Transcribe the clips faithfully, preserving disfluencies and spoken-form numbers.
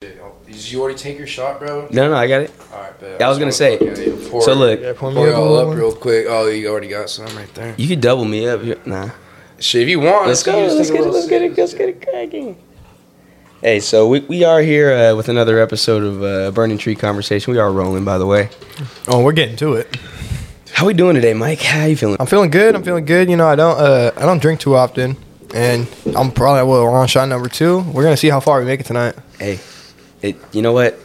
Did you already take your shot, bro? No, no, I got it. All right, bet. I was gonna say. So look, yeah, pour me up, all up real quick. Oh, you already got some right there. You could double me up. Nah. Shit, if you want. Let's go. Let's get it. Let's get it. Let's get it cracking. Hey, so we we are here uh, with another episode of uh, Burning Tree Conversation. We are rolling, by the way. Oh, we're getting to it. How we doing today, Mike? How you feeling? I'm feeling good. I'm feeling good. You know, I don't uh, I don't drink too often, and I'm probably well on shot number two. We're gonna see how far we make it tonight. Hey. It, you know what,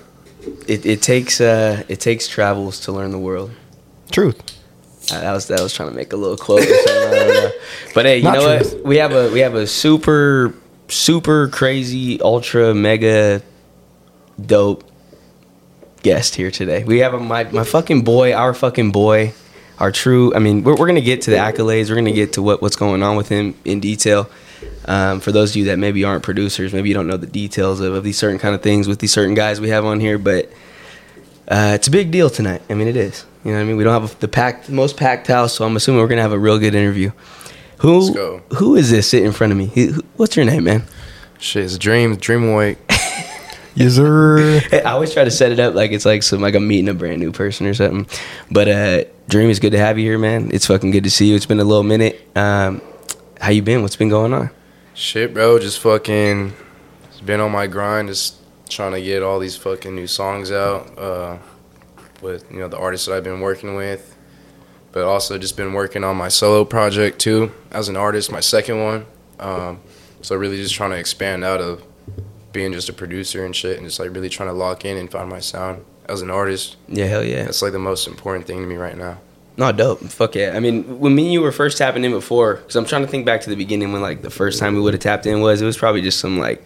it it takes uh it takes travels to learn the world. Truth. I, I was I was trying to make a little quote. Or something, I don't know. But hey, you Not know truth. What? We have a we have a super super crazy ultra mega dope guest here today. We have a, my my fucking boy, our fucking boy, our true. I mean, we're we're gonna get to the accolades. We're gonna get to what, what's going on with him in detail. Um, for those of you that maybe aren't producers, maybe you don't know the details of, of these certain kind of things with these certain guys we have on here, but uh, it's a big deal tonight. I mean, it is. You know what I mean? We don't have a, the packed, most packed house, so I'm assuming we're going to have a real good interview. Who, Let's go. Who is this sitting in front of me? Who, what's your name, man? Shit, it's a dream. Dream awake. Yes, sir. I always try to set it up like it's like some like I'm meeting a brand new person or something. But uh, Dream, it's good to have you here, man. It's fucking good to see you. It's been a little minute. Um, how you been? What's been going on? Shit, bro, just fucking been on my grind, just trying to get all these fucking new songs out uh, with, you know, the artists that I've been working with, but also just been working on my solo project, too, as an artist, my second one, um, so really just trying to expand out of being just a producer and shit, and just, like, really trying to lock in and find my sound as an artist. Yeah, hell yeah. That's, like, the most important thing to me right now. No, dope. Fuck yeah. I mean, when me and you were first tapping in before, because I'm trying to think back to the beginning when, like, the first time we would have tapped in was, it was probably just some, like,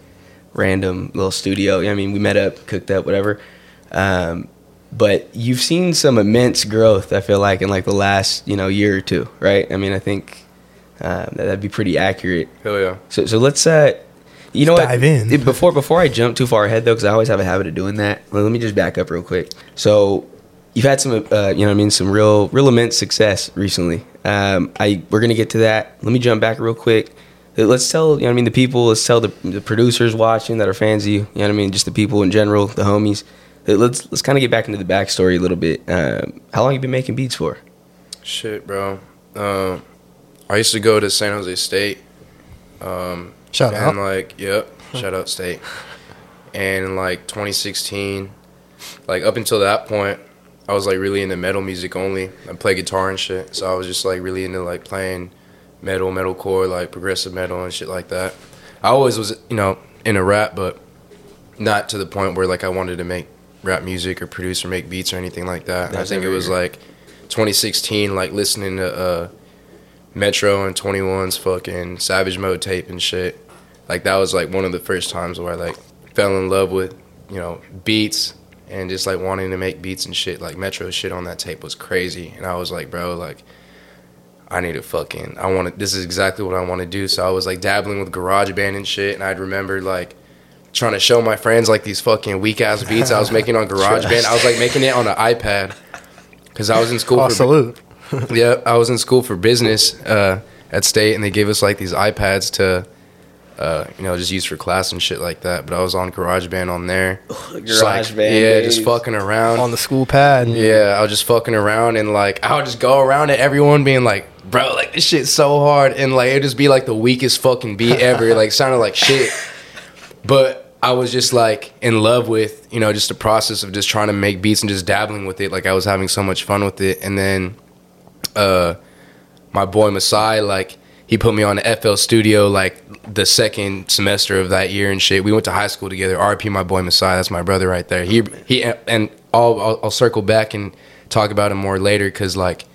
random little studio. I mean, we met up, cooked up, whatever. Um, but you've seen some immense growth, I feel like, in, like, the last, you know, year or two, right? I mean, I think uh, that'd be pretty accurate. Hell yeah. So, so let's, uh, you know what? Dive in. Before, before I jump too far ahead, though, because I always have a habit of doing that, let me just back up real quick. So... You've had some, uh, you know what I mean, some real, real immense success recently. Um, I we're gonna get to that. Let me jump back real quick. Let's tell, you know what I mean, the people. Let's tell the, the producers watching that are fans of you. You know what I mean, just the people in general, the homies. Let's let's kind of get back into the backstory a little bit. Um, how long you been making beats for? Shit, bro. Um, I used to go to San Jose State. Um, shout and out. And like, yep, shout out State. And in like twenty sixteen, like up until that point. I was, like, really into metal music only. I play guitar and shit, so I was just, like, really into, like, playing metal, metalcore, like, progressive metal and shit like that. I always was, you know, into rap, but not to the point where, like, I wanted to make rap music or produce or make beats or anything like that. That's I think it was, like, twenty sixteen, like, listening to uh, Metro and twenty-one's fucking Savage Mode tape and shit. Like, that was, like, one of the first times where I, like, fell in love with, you know, beats. And just, like, wanting to make beats and shit. Like, Metro shit on that tape was crazy. And I was like, bro, like, I need to fucking, I want to, this is exactly what I want to do. So I was, like, dabbling with GarageBand and shit. And I'd remember, like, trying to show my friends, like, these fucking weak-ass beats I was making on GarageBand. I was, like, making it on an iPad. Because I was in school oh, for... salute. Yeah, I was in school for business uh, at State. And they gave us, like, these iPads to... Uh, you know, just used for class and shit like that. But I was on GarageBand on there. GarageBand. Like, yeah, days. Just fucking around. On the school pad. And yeah, I was just fucking around and, like, I would just go around at everyone being like, bro, like, this shit's so hard. And, like, it would just be, like, the weakest fucking beat ever. Like, sounded like shit. But I was just, like, in love with, you know, just the process of just trying to make beats and just dabbling with it. Like, I was having so much fun with it. And then uh, my boy Masai, like, he put me on the F L Studio, like, the second semester of that year and shit. We went to high school together. R I P my boy Masai. That's my brother right there. He, he and I'll, I'll, I'll circle back and talk about him more later because, like,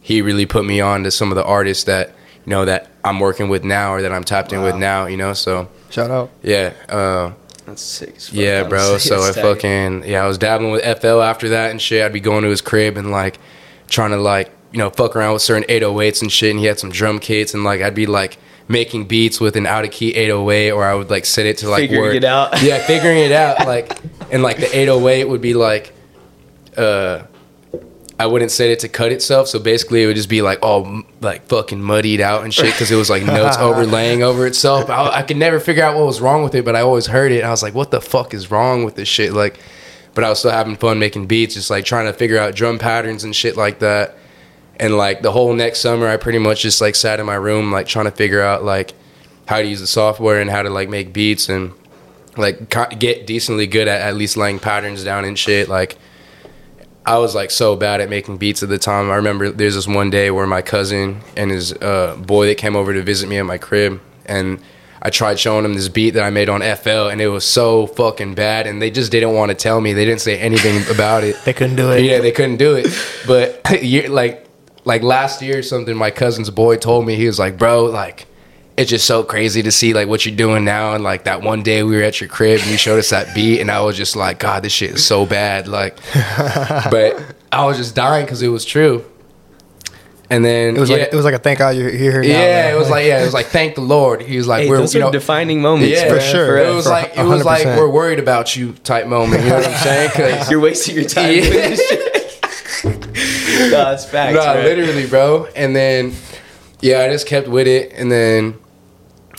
he really put me on to some of the artists that, you know, that I'm working with now or that I'm tapped in wow. with now, you know, so. Shout out. Yeah. Uh, That's sick. Yeah, bro. So I fucking, yeah, I was dabbling with F L after that and shit. I'd be going to his crib and, like, trying to, like, you know, fuck around with certain eight oh eights and shit, and he had some drum kits, and, like, I'd be, like, making beats with an out-of-key eight oh eight, or I would, like, set it to, like, figuring work. Figuring it out. Yeah, figuring it out, like, and, like, the eight oh eight would be, like, uh, I wouldn't set it to cut itself, so basically it would just be like all like fucking muddied out and shit because it was like notes overlaying over itself. I, I could never figure out what was wrong with it, but I always heard it and I was like, what the fuck is wrong with this shit? Like, but I was still having fun making beats, just like trying to figure out drum patterns and shit like that. And like the whole next summer, I pretty much just like sat in my room like trying to figure out like how to use the software and how to like make beats and like get decently good at at least laying patterns down and shit. Like, I was like so bad at making beats at the time. I remember there's this one day where my cousin and his uh, boy that came over to visit me at my crib, and I tried showing them this beat that I made on F L, and it was so fucking bad, and they just didn't want to tell me. They didn't say anything about it. They couldn't do it. Yeah, they couldn't do it. But like like last year or something, my cousin's boy told me, he was like, bro, like, it's just so crazy to see like what you're doing now. And like that one day we were at your crib and you showed us that beat, and I was just like, God, this shit is so bad. Like, but I was just dying because it was true. And then it was yeah, like it was like a thank God you're here. Now, yeah, man. It was like yeah, it was like thank the Lord. He was like, hey, we're those you know, are defining moments, yeah, for sure. It was like it was like we're worried about you type moment. You know what I'm saying? Because you're wasting your time. Yeah. With this shit. No, it's facts. No, bro. Literally, bro. And then yeah, I just kept with it, and then.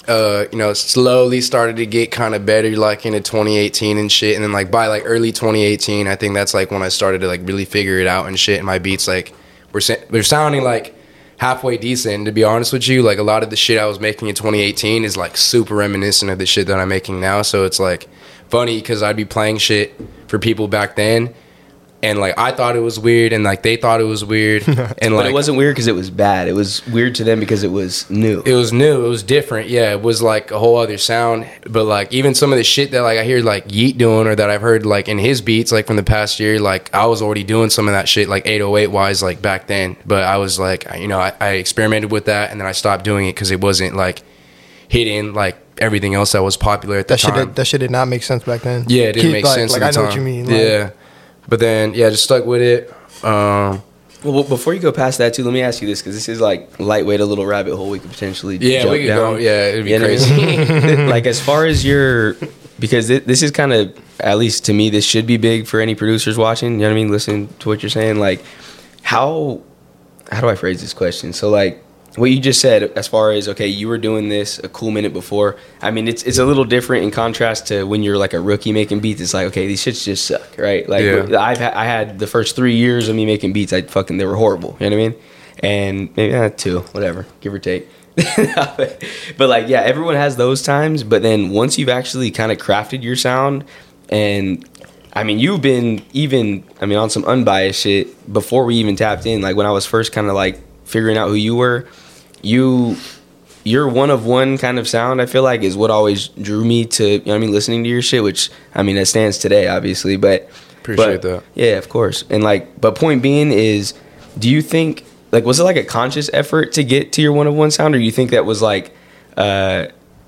Uh, you know, slowly started to get kind of better, like into twenty eighteen and shit. And then like by like early twenty eighteen, I think that's like when I started to like really figure it out and shit. And my beats like were sa- they're sounding like halfway decent. And to be honest with you, like a lot of the shit I was making in twenty eighteen is like super reminiscent of the shit that I'm making now. So it's like funny because I'd be playing shit for people back then. And like I thought it was weird, and like they thought it was weird, and like but it wasn't weird because it was bad. It was weird to them because it was new. It was new. It was different. Yeah, it was like a whole other sound. But like even some of the shit that like I hear like Yeet doing, or that I've heard like in his beats like from the past year, like I was already doing some of that shit like eight oh eight wise like back then. But I was like, you know, I, I experimented with that, and then I stopped doing it because it wasn't like hitting like everything else that was popular at the that time. Shit did, that shit did not make sense back then. Yeah, it didn't Keep, make like, sense. Like at the I know time. What you mean. Like, yeah. But then, yeah, just stuck with it. Um, well, before you go past that, too, let me ask you this, because this is, like, lightweight, a little rabbit hole we could potentially yeah, jump we could down. Go, yeah, it'd be you crazy. Like, as far as your... Because th- this is kind of, at least to me, this should be big for any producers watching, you know what I mean, listen to what you're saying. Like, how... How do I phrase this question? So, like, what you just said as far as, okay, you were doing this a cool minute before. I mean, it's it's a little different in contrast to when you're like a rookie making beats. It's like, okay, these shits just suck, right? Like yeah. I've ha- I had the first three years of me making beats. I fucking, they were horrible. You know what I mean? And maybe eh, two, whatever, give or take. but, but like, yeah, everyone has those times. But then once you've actually kind of crafted your sound, and I mean, you've been even, I mean, on some unbiased shit before we even tapped in. Like when I was first kind of like figuring out who you were, You, your one of one kind of sound, I feel like, is what always drew me to, you know what I mean, listening to your shit, which, I mean, it stands today, obviously, but... Appreciate but, that. Yeah, of course. And, like, but point being is, do you think, like, was it, like, a conscious effort to get to your one of one sound, or you think that was, like, uh,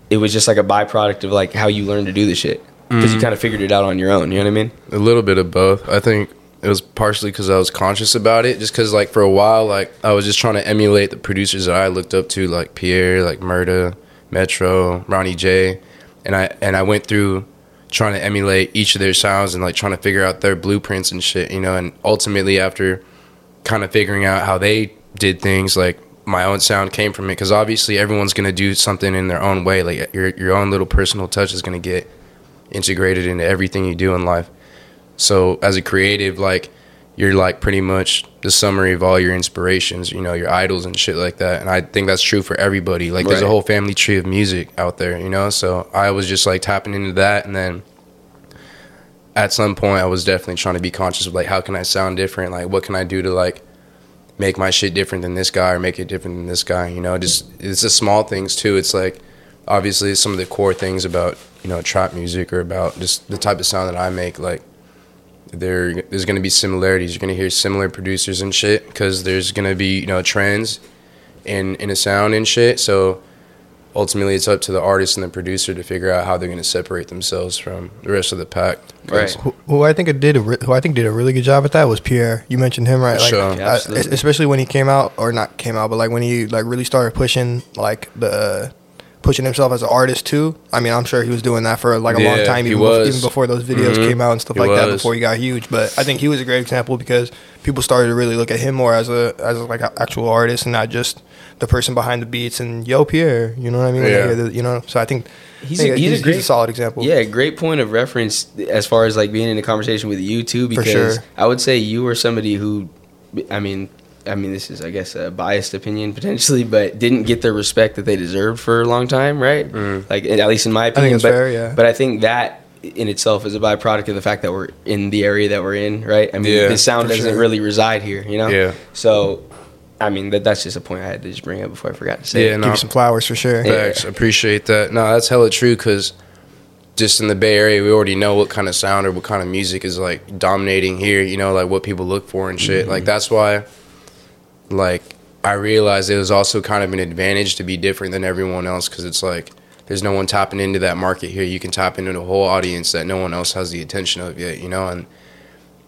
it was just, like, a byproduct of, like, how you learned to do this shit? Because mm-hmm. you kind of figured it out on your own, you know what I mean? A little bit of both. I think it was partially because I was conscious about it, just because, like, for a while, like, I was just trying to emulate the producers that I looked up to, like Pierre, like Murda, Metro, Ronnie J, and I and I went through trying to emulate each of their sounds and, like, trying to figure out their blueprints and shit, you know, and ultimately after kind of figuring out how they did things, like, my own sound came from it, because obviously everyone's going to do something in their own way, like, your your own little personal touch is going to get integrated into everything you do in life. So as a creative, like, you're, like, pretty much the summary of all your inspirations, you know, your idols and shit like that. And I think that's true for everybody. Like, right. There's a whole family tree of music out there, you know? So I was just, like, tapping into that. And then at some point I was definitely trying to be conscious of, like, how can I sound different? Like, what can I do to, like, make my shit different than this guy or make it different than this guy, you know? Just it's the small things, too. It's, like, obviously some of the core things about, you know, trap music or about just the type of sound that I make, like, There, there's going to be similarities. You're going to hear similar producers and shit because there's going to be, you know, trends in, in a sound and shit. So ultimately it's up to the artist and the producer to figure out how they're going to separate themselves from the rest of the pack. Right. Who, who I think it did, who I think did a really good job at that was Pierre. You mentioned him, right? Like, sure. Yeah, absolutely. I, especially when he came out, or not came out, but like when he like really started pushing like the pushing himself as an artist too. I mean, I'm sure he was doing that for like a yeah, long time, even, be- even before those videos mm-hmm. came out and stuff he like was. that. Before he got huge, but I think he was a great example because people started to really look at him more as a as like an actual artist and not just the person behind the beats and yo Pierre. You know what I mean? Yeah. Like, you know, so I think he's I think a, he's, he's, a great, he's a solid example. Yeah, great point of reference as far as like being in a conversation with you too, because sure. I would say you were somebody who, I mean. I mean, this is, I guess, a biased opinion potentially, but didn't get the respect that they deserved for a long time, right? Mm. Like, at least in my opinion. I think it's but, fair, yeah. But I think that in itself is a byproduct of the fact that we're in the area that we're in, right? I mean, yeah, the sound doesn't sure. really reside here, you know? Yeah. So, I mean, that that's just a point I had to just bring up before I forgot to say yeah, it. Yeah, no, give you some flowers for sure. Thanks, yeah. Appreciate that. No, that's hella true because just in the Bay Area, we already know what kind of sound or what kind of music is, like, dominating here, you know, like, what people look for and shit. Mm-hmm. Like, that's why... Like, I realized it was also kind of an advantage to be different than everyone else because it's like there's no one tapping into that market here. You can tap into the whole audience that no one else has the attention of yet, you know? And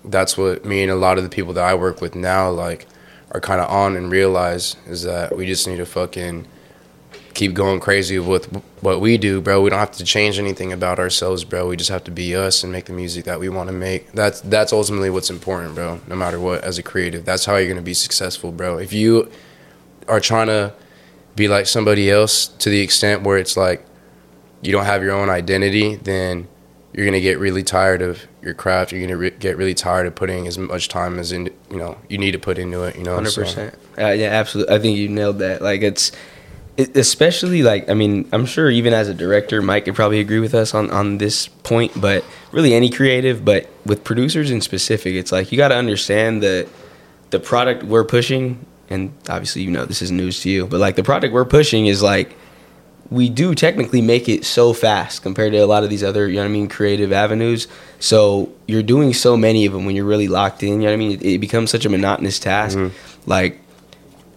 that's what me and a lot of the people that I work with now, like, are kind of on and realize is that we just need to fucking keep going crazy with what we do, bro. We don't have to change anything about ourselves, bro. We just have to be us and make the music that we want to make. That's that's ultimately what's important, bro, no matter what, as a creative. That's how you're going to be successful, bro. If you are trying to be like somebody else to the extent where it's like you don't have your own identity, then you're going to get really tired of your craft. You're going to re- get really tired of putting as much time as in, you know, you need to put into it, you know? one hundred percent. So. Uh, yeah, absolutely. I think you nailed that. Like, it's... Especially, like, I mean, I'm sure even as a director, Mike could probably agree with us on, on this point, but really any creative, but with producers in specific, it's like you got to understand that the product we're pushing, and obviously, you know, this is news to you, but, like, the product we're pushing is, like, we do technically make it so fast compared to a lot of these other, you know what I mean, creative avenues. So you're doing so many of them when you're really locked in, you know what I mean? It, it becomes such a monotonous task. Mm-hmm. Like,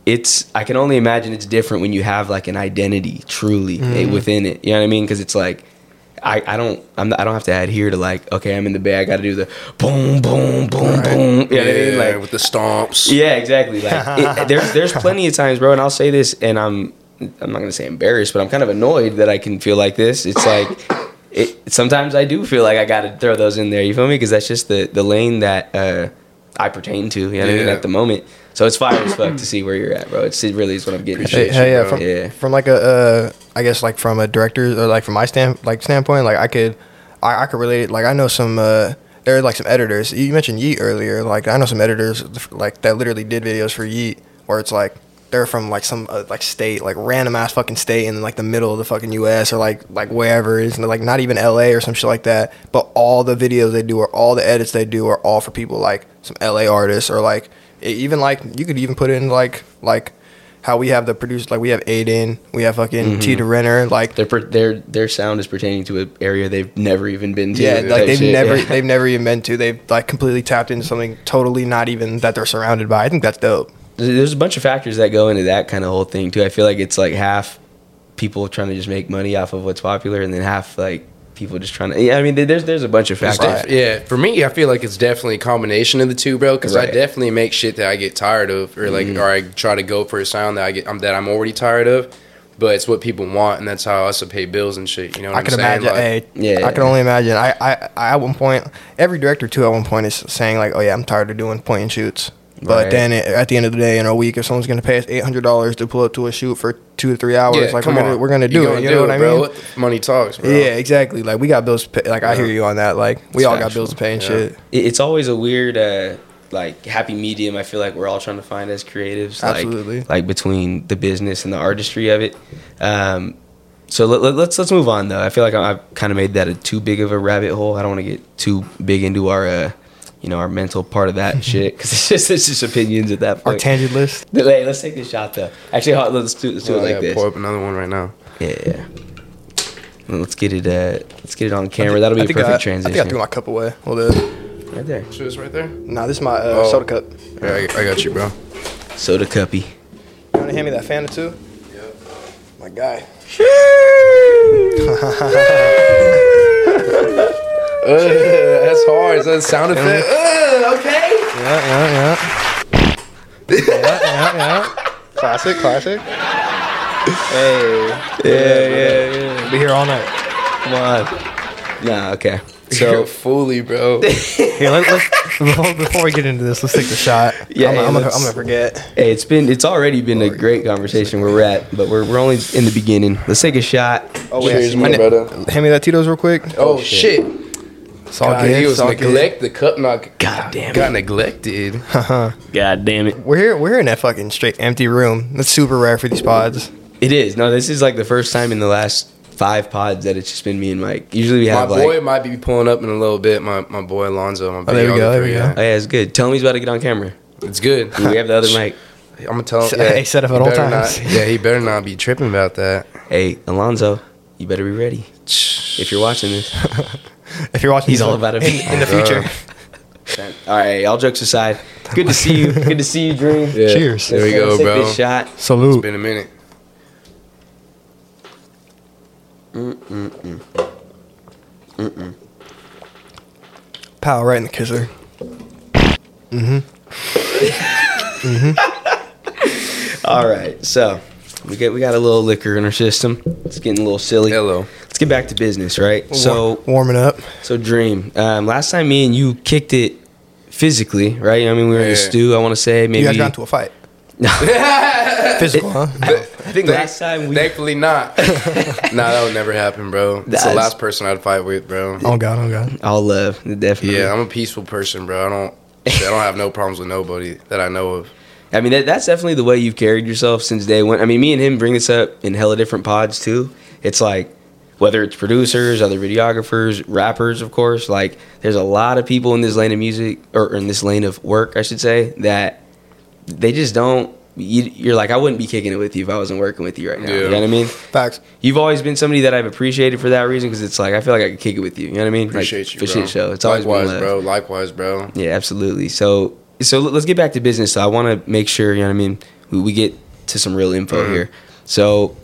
it's I can only imagine it's different when you have like an identity truly mm. within it, you know what I mean? Because it's like I, I don't I'm not, I don't have to adhere to like, okay, I'm in the Bay, I got to do the boom boom boom right. boom, you know yeah, what I mean? Like with the stomps. Yeah, exactly. Like it, there's there's plenty of times, bro, and I'll say this, and I'm I'm not gonna say embarrassed, but I'm kind of annoyed that I can feel like this. It's like it, sometimes I do feel like I got to throw those in there. You feel me? Because that's just the the lane that uh, I pertain to. You know what yeah. I mean? At the moment. So it's fire as fuck to see where you're at, bro. It's, it really is what I'm getting. Hey, hey, yeah, from, yeah, from like a, uh, I guess like from a director's or like from my stand, like standpoint, like I could, I, I could relate it. Like I know some, uh, there are like some editors. You mentioned Yeet earlier. Like I know some editors like that literally did videos for Yeet, where it's like they're from like some uh, like state, like random ass fucking state in like the middle of the fucking U S or like like wherever it is, and like not even L A or some shit like that. But all the videos they do or all the edits they do are all for people like some L A artists or like. Even like you could even put in like like how we have the producers, like we have Aiden, we have fucking mm-hmm. Tita Renner, like their their their sound is pertaining to an area they've never even been to. Yeah, like they've shit. never yeah. they've never even been to. They've like completely tapped into something totally not even that they're surrounded by. I think that's dope. There's a bunch of factors that go into that kind of whole thing too. I feel like it's like half people trying to just make money off of what's popular, and then half like. People just trying to, yeah, I mean, there's there's a bunch of factors. Def- yeah, for me, I feel like it's definitely a combination of the two, bro, because right. I definitely make shit that I get tired of, or like, mm. or I try to go for a sound that I get, um, that I'm already tired of, but it's what people want, and that's how I also pay bills and shit, you know what I I'm can saying? Imagine, like, hey, yeah, I can only imagine. I, I, I, at one point, every director, too, at one point is saying, like, oh, yeah, I'm tired of doing point and shoots. But right. then it, at the end of the day, in a week, if someone's going to pay us eight hundred dollars to pull up to a shoot for two to three hours, yeah, like we're gonna, we're gonna do gonna it. You do know it, what bro? I mean? Money talks, bro. Yeah, exactly. Like, we got bills to pay. Like, yeah. I hear you on that. Like, we it's all factual. got bills to pay and yeah. shit. It's always a weird, uh, like, happy medium I feel like we're all trying to find as creatives. Like, absolutely. Like, between the business and the artistry of it. Um, so let, let, let's let's move on, though. I feel like I've kind of made that a too big of a rabbit hole. I don't want to get too big into our... Uh, you know, our mental part of that shit, because it's just it's just opinions at that point. Our tangent list. Hey, let's take this shot, though. Actually, let's do, let's do oh, it like yeah, this. Pour up another one right now. Yeah, yeah. Let's get it. Uh, let's get it on camera. That'll be I a perfect I, transition. I think I threw my cup away. Hold up. Right there. So it's right there. Nah, this is my uh, oh. soda cup. Yeah, I, I got you, bro. Soda cuppy. You want to hand me that fan or two? Yeah. My guy. Uh, that's hard. Is that a sound effect? Uh, okay. Yeah, yeah, yeah. yeah, yeah, yeah. Classic, classic. Hey. Yeah, yeah, yeah, yeah. Be here all night. Come on. Nah, okay. So you're fully, bro. Hey, let, let's, before, before we get into this, let's take the shot. Yeah, I'm, hey, I'm, gonna, I'm gonna forget. Hey, it's been it's already been a great conversation where we're at, but we're we're only in the beginning. Let's take a shot. Oh, cheers, my brother. Hand me that Tito's real quick. Oh, oh shit. shit. It's all God, good. He was neglect the cup knock. God damn it. Got neglected. Uh-huh. God damn it. We're here. We're in that fucking straight empty room. That's super rare for these pods. It is. No, this is like the first time in the last five pods that it's just been me and Mike. Usually we have my like... My boy might be pulling up in a little bit. My my boy Alonzo. My oh, there we go. There we go. Oh, yeah, it's good. Tell him he's about to get on camera. It's good. We have the other mic. I'm going to tell him. Yeah, hey, set up at all times. Not, yeah, he better not be tripping about that. Hey, Alonzo, you better be ready if you're watching this. If you're watching he's this all about it in, in the future. All right, all jokes aside. Good to see you. Good to see you, Dream. Yeah. Cheers. There we go, bro. Take this shot. Salute. It's been a minute. Mm-mm-mm. Mm-mm. Pow, right in the kisser. Mm-hmm. Mm-hmm. All right, so we get we got a little liquor in our system. It's getting a little silly. Hello. Let's get back to business, right? We're so warming up. So Dream, um, last time me and you kicked it physically, right? I mean, we were yeah. in a stew. I want to say maybe you guys got into a fight. No. Physical, it, huh? I, I think last time we... Thankfully not. Nah, that would never happen, bro. That's the last person I'd fight with, bro. Oh, God, oh, God. All love, definitely. Yeah, I'm a peaceful person, bro. I don't I don't have no problems with nobody that I know of. I mean, that, that's definitely the way you've carried yourself since day one. I mean, me and him bring this up in hella different pods, too. It's like, whether it's producers, other videographers, rappers, of course, like, there's a lot of people in this lane of music, or in this lane of work, I should say, that... They just don't. You, you're like, I wouldn't be kicking it with you if I wasn't working with you right now. Yeah. You know what I mean? Facts. You've always been somebody that I've appreciated for that reason because it's like I feel like I could kick it with you. You know what I mean? Appreciate like, you, for bro. Shit show. It's Likewise, always been love. bro. Likewise, bro. Yeah, absolutely. So, so let's get back to business. So I want to make sure you know what I mean. We, we get to some real info mm-hmm. here. So,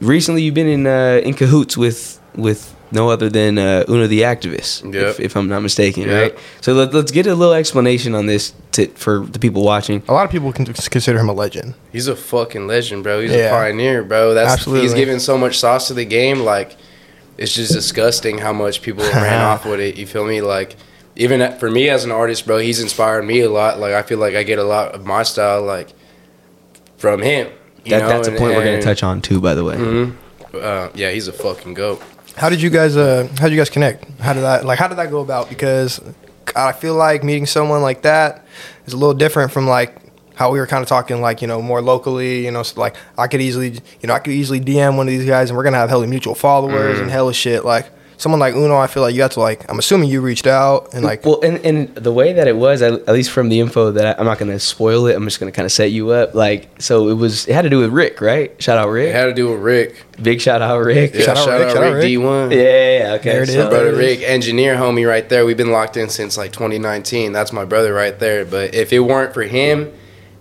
recently you've been in uh, in cahoots with with no other than uh, Uno the Activist, yep. if, if I'm not mistaken, yep. right? So let, let's get a little explanation on this to, for the people watching. A lot of people can consider him a legend. He's a fucking legend, bro. He's yeah. a pioneer, bro. That's Absolutely. He's giving so much sauce to the game. Like, it's just disgusting how much people ran off with it. You feel me? Like, even for me as an artist, bro, he's inspired me a lot. Like, I feel like I get a lot of my style, like, from him. You that, know? That's and, a point and, we're going to touch on, too, by the way. Mm-hmm. Uh, yeah, he's a fucking goat. How did you guys? Uh, how did you guys connect? How did that? Like, how did that go about? Because I feel like meeting someone like that is a little different from like how we were kind of talking, like you know, more locally. You know, so like I could easily, you know, I could easily D M one of these guys, and we're gonna have hella mutual followers mm. and hella shit. Like someone like Uno, I feel like you got to like. I'm assuming you reached out and like. Well, and and the way that it was, at least from the info that I, I'm not gonna spoil it. I'm just gonna kind of set you up. Like, so it was. It had to do with Rick, right? Shout out Rick. It had to do with Rick. Big shout out, Rick. Yeah, shout, shout out, Rick, out shout Rick D one. Yeah, yeah, okay. There it so, is. Brother Rick, engineer homie right there. We've been locked in since like twenty nineteen. That's my brother right there. But if it weren't for him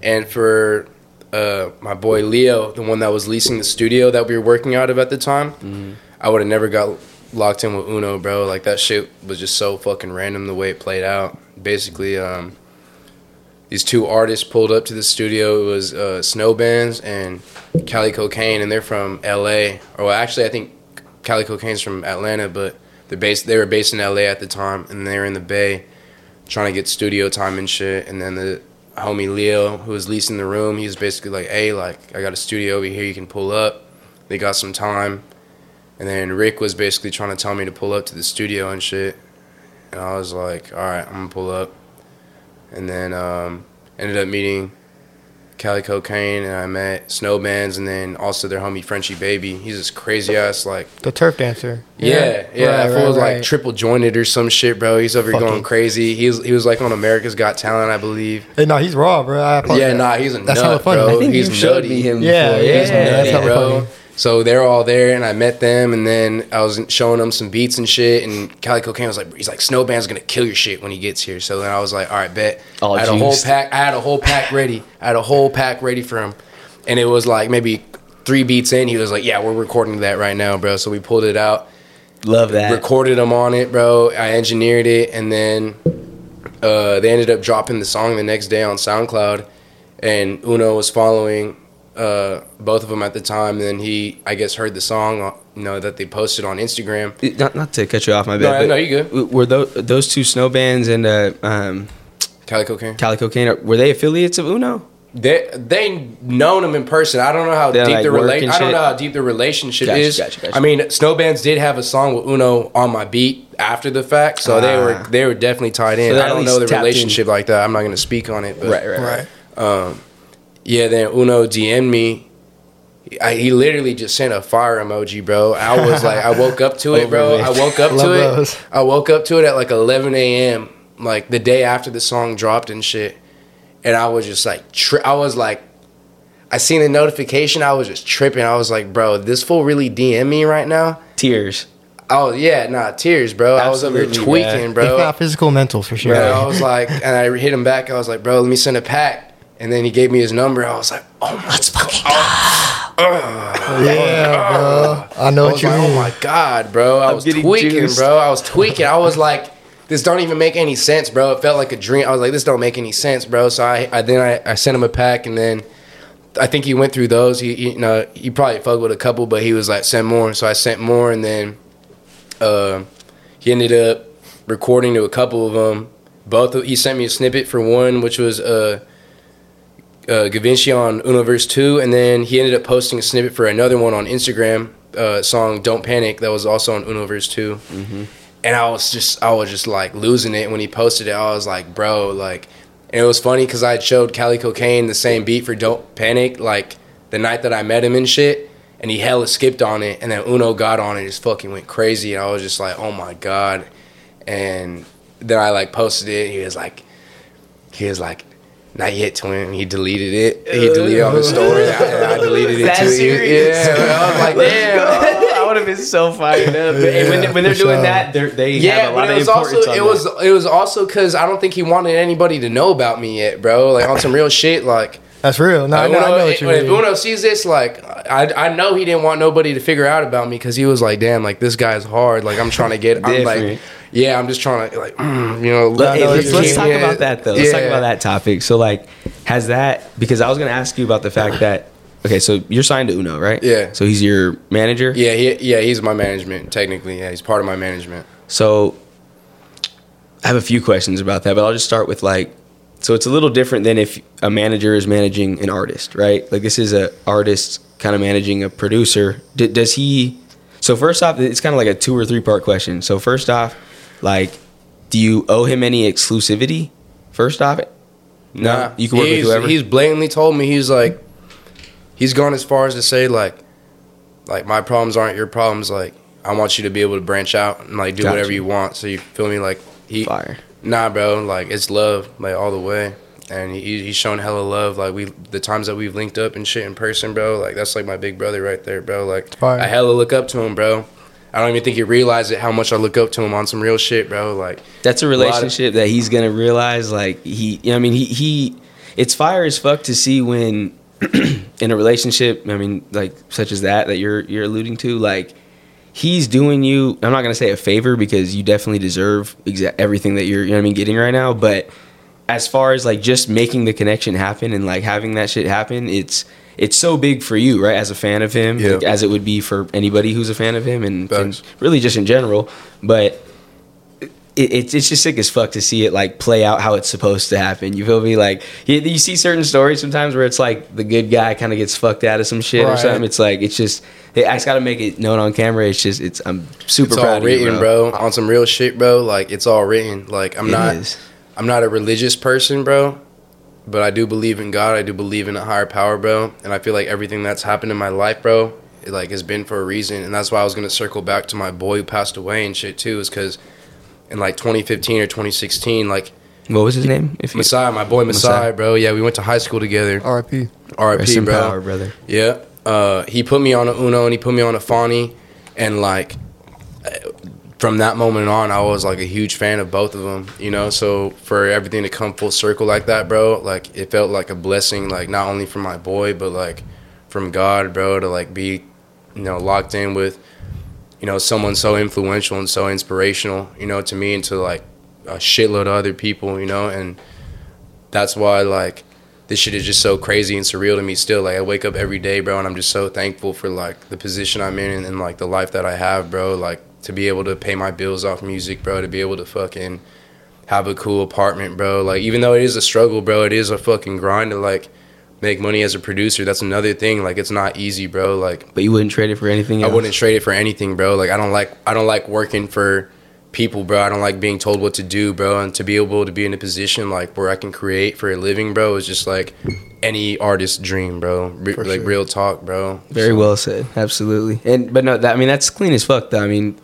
and for uh, my boy Leo, the one that was leasing the studio that we were working out of at the time, mm-hmm. I would have never got locked in with Uno, bro. Like that shit was just so fucking random the way it played out. Basically, um, these two artists pulled up to the studio. It was uh, Snow Bands and Cali Cocaine, and they're from L A. Or well, actually, I think Cali Cocaine's from Atlanta, but they're based. They were based in L A at the time, and they were in the Bay, trying to get studio time and shit. And then the homie Leo, who was leasing the room, he was basically like, "Hey, like I got a studio over here. You can pull up." They got some time, and then Rick was basically trying to tell me to pull up to the studio and shit. And I was like, "All right, I'm gonna pull up." And then um, ended up meeting Cali Cocaine, and I met Snow Bands, and then also their homie Frenchie Baby. He's this crazy ass like the turf dancer. Yeah, yeah, yeah right, I right, was right. like triple jointed or some shit, bro. He's over Fucking. going crazy. He was he was like on America's Got Talent, I believe. Hey, no, he's raw, bro. I yeah, nah, he's a that's nut, funny. bro. I think he's nutty. Him yeah, yeah, he's yeah, nutty, that's bro. Funny. So they're all there, and I met them, and then I was showing them some beats and shit, and Cali Cocaine was like, he's like, Snow Band's gonna kill your shit when he gets here. So then I was like, all right, bet. All I had juiced. a whole pack. I had a whole pack ready. I had a whole pack ready for him, and it was like maybe three beats in. He was like, yeah, we're recording that right now, bro. So we pulled it out. Love that. Recorded them on it, bro. I engineered it, and then uh, they ended up dropping the song the next day on SoundCloud, and Uno was following uh, both of them at the time. And then he, I guess, heard the song, you know, that they posted on Instagram. Not, not to cut you off, my bad. No, no, you good. Were those, those two, Snow Bands and uh, um, Cali Cocaine? Cali Cocaine. Were they affiliates of Uno? They they known them in person. I don't know how They're deep like their rela- I don't know how deep their relationship gotcha, is. Gotcha, gotcha. I mean, Snow Bands did have a song with Uno on my beat after the fact, so ah. they were they were definitely tied in. So I don't know the relationship in. like that. I'm not going to speak on it. But, right, right, right. Um, yeah. Then Uno D M'd me. I, he literally just sent a fire emoji, bro. I was like, I woke up to it, bro. I woke up to those. it. I woke up to it at like eleven a.m. like the day after the song dropped and shit. And I was just like, tri- I was like, I seen the notification. I was just tripping. I was like, bro, this fool really D M me right now. Tears. Oh yeah, nah, tears, bro. Absolutely, I was over here tweaking, bro. If not physical, mental for sure. Bro, I was like, and I hit him back. I was like, bro, let me send a pack. And then he gave me his number. I was like, oh my Let's god. Oh. Uh, yeah, uh, bro. I know I what you like, mean. Oh my god, bro. I I'm was tweaking, juiced. bro. I was tweaking. I was like. This don't even make any sense, bro. It felt like a dream. I was like, this don't make any sense, bro. So I, I then I, I sent him a pack, and then I think he went through those. He, he you know, he probably fucked with a couple, but he was like, send more. So I sent more, and then uh, he ended up recording to a couple of them. Both of, he sent me a snippet for one, which was uh, uh, Gavinci on Unoverse Two, and then he ended up posting a snippet for another one on Instagram, uh, song Don't Panic, that was also on Unoverse Two. Mm-hmm. And I was just, I was just like losing it when he posted it. I was like, bro, like, and it was funny because I had showed Cali Cocaine the same beat for Don't Panic, like the night that I met him and shit. And he hella skipped on it. And then Uno got on it and just fucking went crazy. And I was just like, oh my God. And then I like posted it. And he was like, he was like, not yet, twin. He deleted it. He deleted all his stories. I, I deleted it too. Serious? Yeah, I was like, damn. Have been so fired up, yeah, and when, they, when they're doing sure. that, they're, they yeah, have a lot of importance. Also, on it that. was it was also because I don't think he wanted anybody to know about me yet, bro. Like on some real shit, like that's real. No, like, no, Uno, I know what you mean. If Uno sees this, like I, I know he didn't want nobody to figure out about me because he was like, damn, like this guy's hard. Like I'm trying to get, I'm like, yeah, I'm just trying to like, mm, you know. Let, hey, let's, let's talk about that though. Let's yeah. talk about that topic. So like, has that because I was gonna ask you about the fact that. Okay, so you're signed to Uno, right? Yeah. So he's your manager? Yeah, he, yeah, he's my management, technically. Yeah, he's part of my management. So I have a few questions about that, but I'll just start with, like, so it's a little different than if a manager is managing an artist, right? Like, this is an artist kind of managing a producer. D- does he – so first off, it's kind of like a two- or three-part question. So first off, like, do you owe him any exclusivity, first off? No. Nah, you can work with whoever? He's blatantly told me, he's like – he's gone as far as to say, like, like my problems aren't your problems. Like, I want you to be able to branch out and, like, do gotcha. whatever you want. So, you feel me? Like, he... Fire. Nah, bro. Like, it's love, like, all the way. And he, he's shown hella love. Like, we the times that we've linked up and shit in person, bro, like, that's, like, my big brother right there, bro. Like, Fire. I hella look up to him, bro. I don't even think he realized it, how much I look up to him on some real shit, bro. Like... That's a relationship a of- that he's going to realize, like, he... You know, I mean, he, he... It's fire as fuck to see when... in a relationship, I mean, like such as that that you're you're alluding to, like he's doing you. I'm not gonna say a favor because you definitely deserve exa- everything that you're, you know what I mean, getting right now. But as far as like just making the connection happen and like having that shit happen, it's it's so big for you, right? As a fan of him, yeah. like, as it would be for anybody who's a fan of him, and, and really just in general. But It's it's just sick as fuck to see it like play out how it's supposed to happen. You feel me? Like you, you see certain stories sometimes where it's like the good guy kind of gets fucked out of some shit right. or something. It's like it's just hey, I just gotta make it known on camera. It's just it's I'm super it's proud all of written, you, bro. bro. On some real shit, bro. Like it's all written. Like I'm it not is. I'm not a religious person, bro. But I do believe in God. I do believe in a higher power, bro. And I feel like everything that's happened in my life, bro, it, like has been for a reason. And that's why I was gonna circle back to my boy who passed away and shit too, is because. In like twenty fifteen or twenty sixteen, like what was his name? If Masai, my boy Masai, Masai, bro. Yeah, we went to high school together. R I P R I P bro. Power, brother. Yeah, uh, he put me on a Uno and he put me on a Fani, and like from that moment on, I was like a huge fan of both of them. You know, so for everything to come full circle like that, bro, like it felt like a blessing, like not only from my boy but like from God, bro, to like be, you know, locked in with. You know, someone so influential and so inspirational, you know, to me and to, like, a shitload of other people, you know, and that's why, like, this shit is just so crazy and surreal to me still. Like, I wake up every day, bro, and I'm just so thankful for, like, the position I'm in and, and like, the life that I have, bro. Like, to be able to pay my bills off music, bro, to be able to fucking have a cool apartment, bro. Like, even though it is a struggle, bro, it is a fucking grind to, like, make money as a producer. That's another thing. Like, it's not easy, bro. Like, but you wouldn't trade it for anything else? I wouldn't trade it for anything, bro. Like, I don't like I don't like working for people, bro. I don't like being told what to do, bro. And to be able to be in a position like where I can create for a living, bro, is just like any artist's dream, bro. Re- like sure. Real talk, bro. Very so. Well said. Absolutely. And but no, that, I mean that's clean as fuck, though. I mean,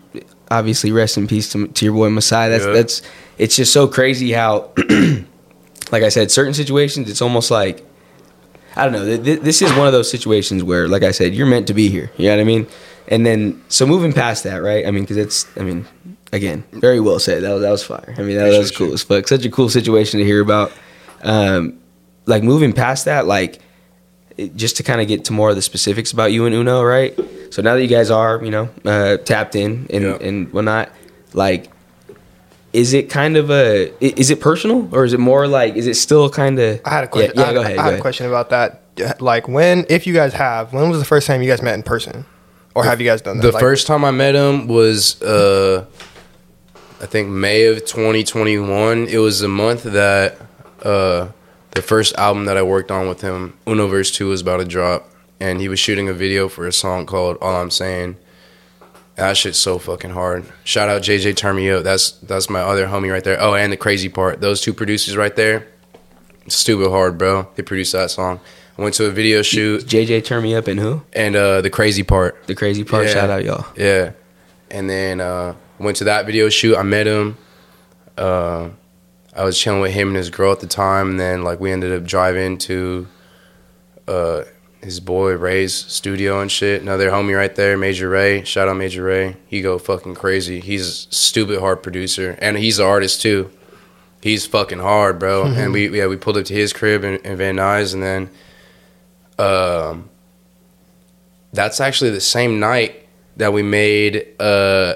obviously, rest in peace to, to your boy Masai. That's yeah. that's. It's just so crazy how, like I said, certain situations, it's almost like. I don't know. Th- this is one of those situations where, like I said, you're meant to be here. You know what I mean? And then, so moving past that, right? I mean, because it's, I mean, again, very well said. That was, that was fire. I mean, that, that was cool as fuck. Such a cool situation to hear about. Um, like, moving past that, like, it, just to kind of get to more of the specifics about you and Uno, right? So now that you guys are, you know, uh, tapped in and, yeah. and whatnot, like, is it kind of a, is it personal or is it more like, is it still kind of? I had a question. Yeah, yeah, go ahead. I had a question about that. Like when, if you guys have, when was the first time you guys met in person or have you guys done that? The like, first time I met him was, uh, I think May of twenty twenty-one. It was the month that uh, the first album that I worked on with him, Unoverse Two, was about to drop. And he was shooting a video for a song called All I'm Saying. That shit's so fucking hard. Shout out J J Turn Me Up. That's that's my other homie right there. Oh, and the crazy part. Those two producers right there, stupid hard, bro. They produced that song. I went to a video shoot. J J Turn Me Up and who? And uh, the crazy part. The crazy part. Yeah. Shout out y'all. Yeah. And then uh, went to that video shoot. I met him. Uh, I was chilling with him and his girl at the time. And then like we ended up driving to uh, his boy Ray's studio and shit. Another homie right there, Major Ray. Shout out Major Ray. He go fucking crazy. He's a stupid hard producer. And he's an artist too. He's fucking hard, bro. Mm-hmm. And we yeah, we pulled up to his crib in, in Van Nuys, and then um that's actually the same night that we made uh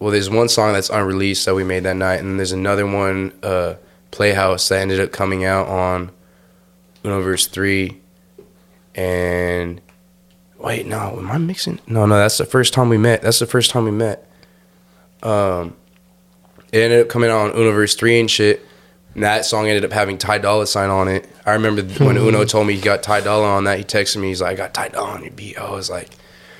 well there's one song that's unreleased that we made that night, and there's another one, uh Playhouse, that ended up coming out on Unoverse Three. And wait, no, am I mixing? No, no, that's the first time we met. That's the first time we met. Um, it ended up coming out on Unoverse Three and shit. And that song ended up having Ty Dolla Sign on it. I remember when Uno told me he got Ty Dolla on that. He texted me. He's like, "I got Ty Dolla on your beat." I was like,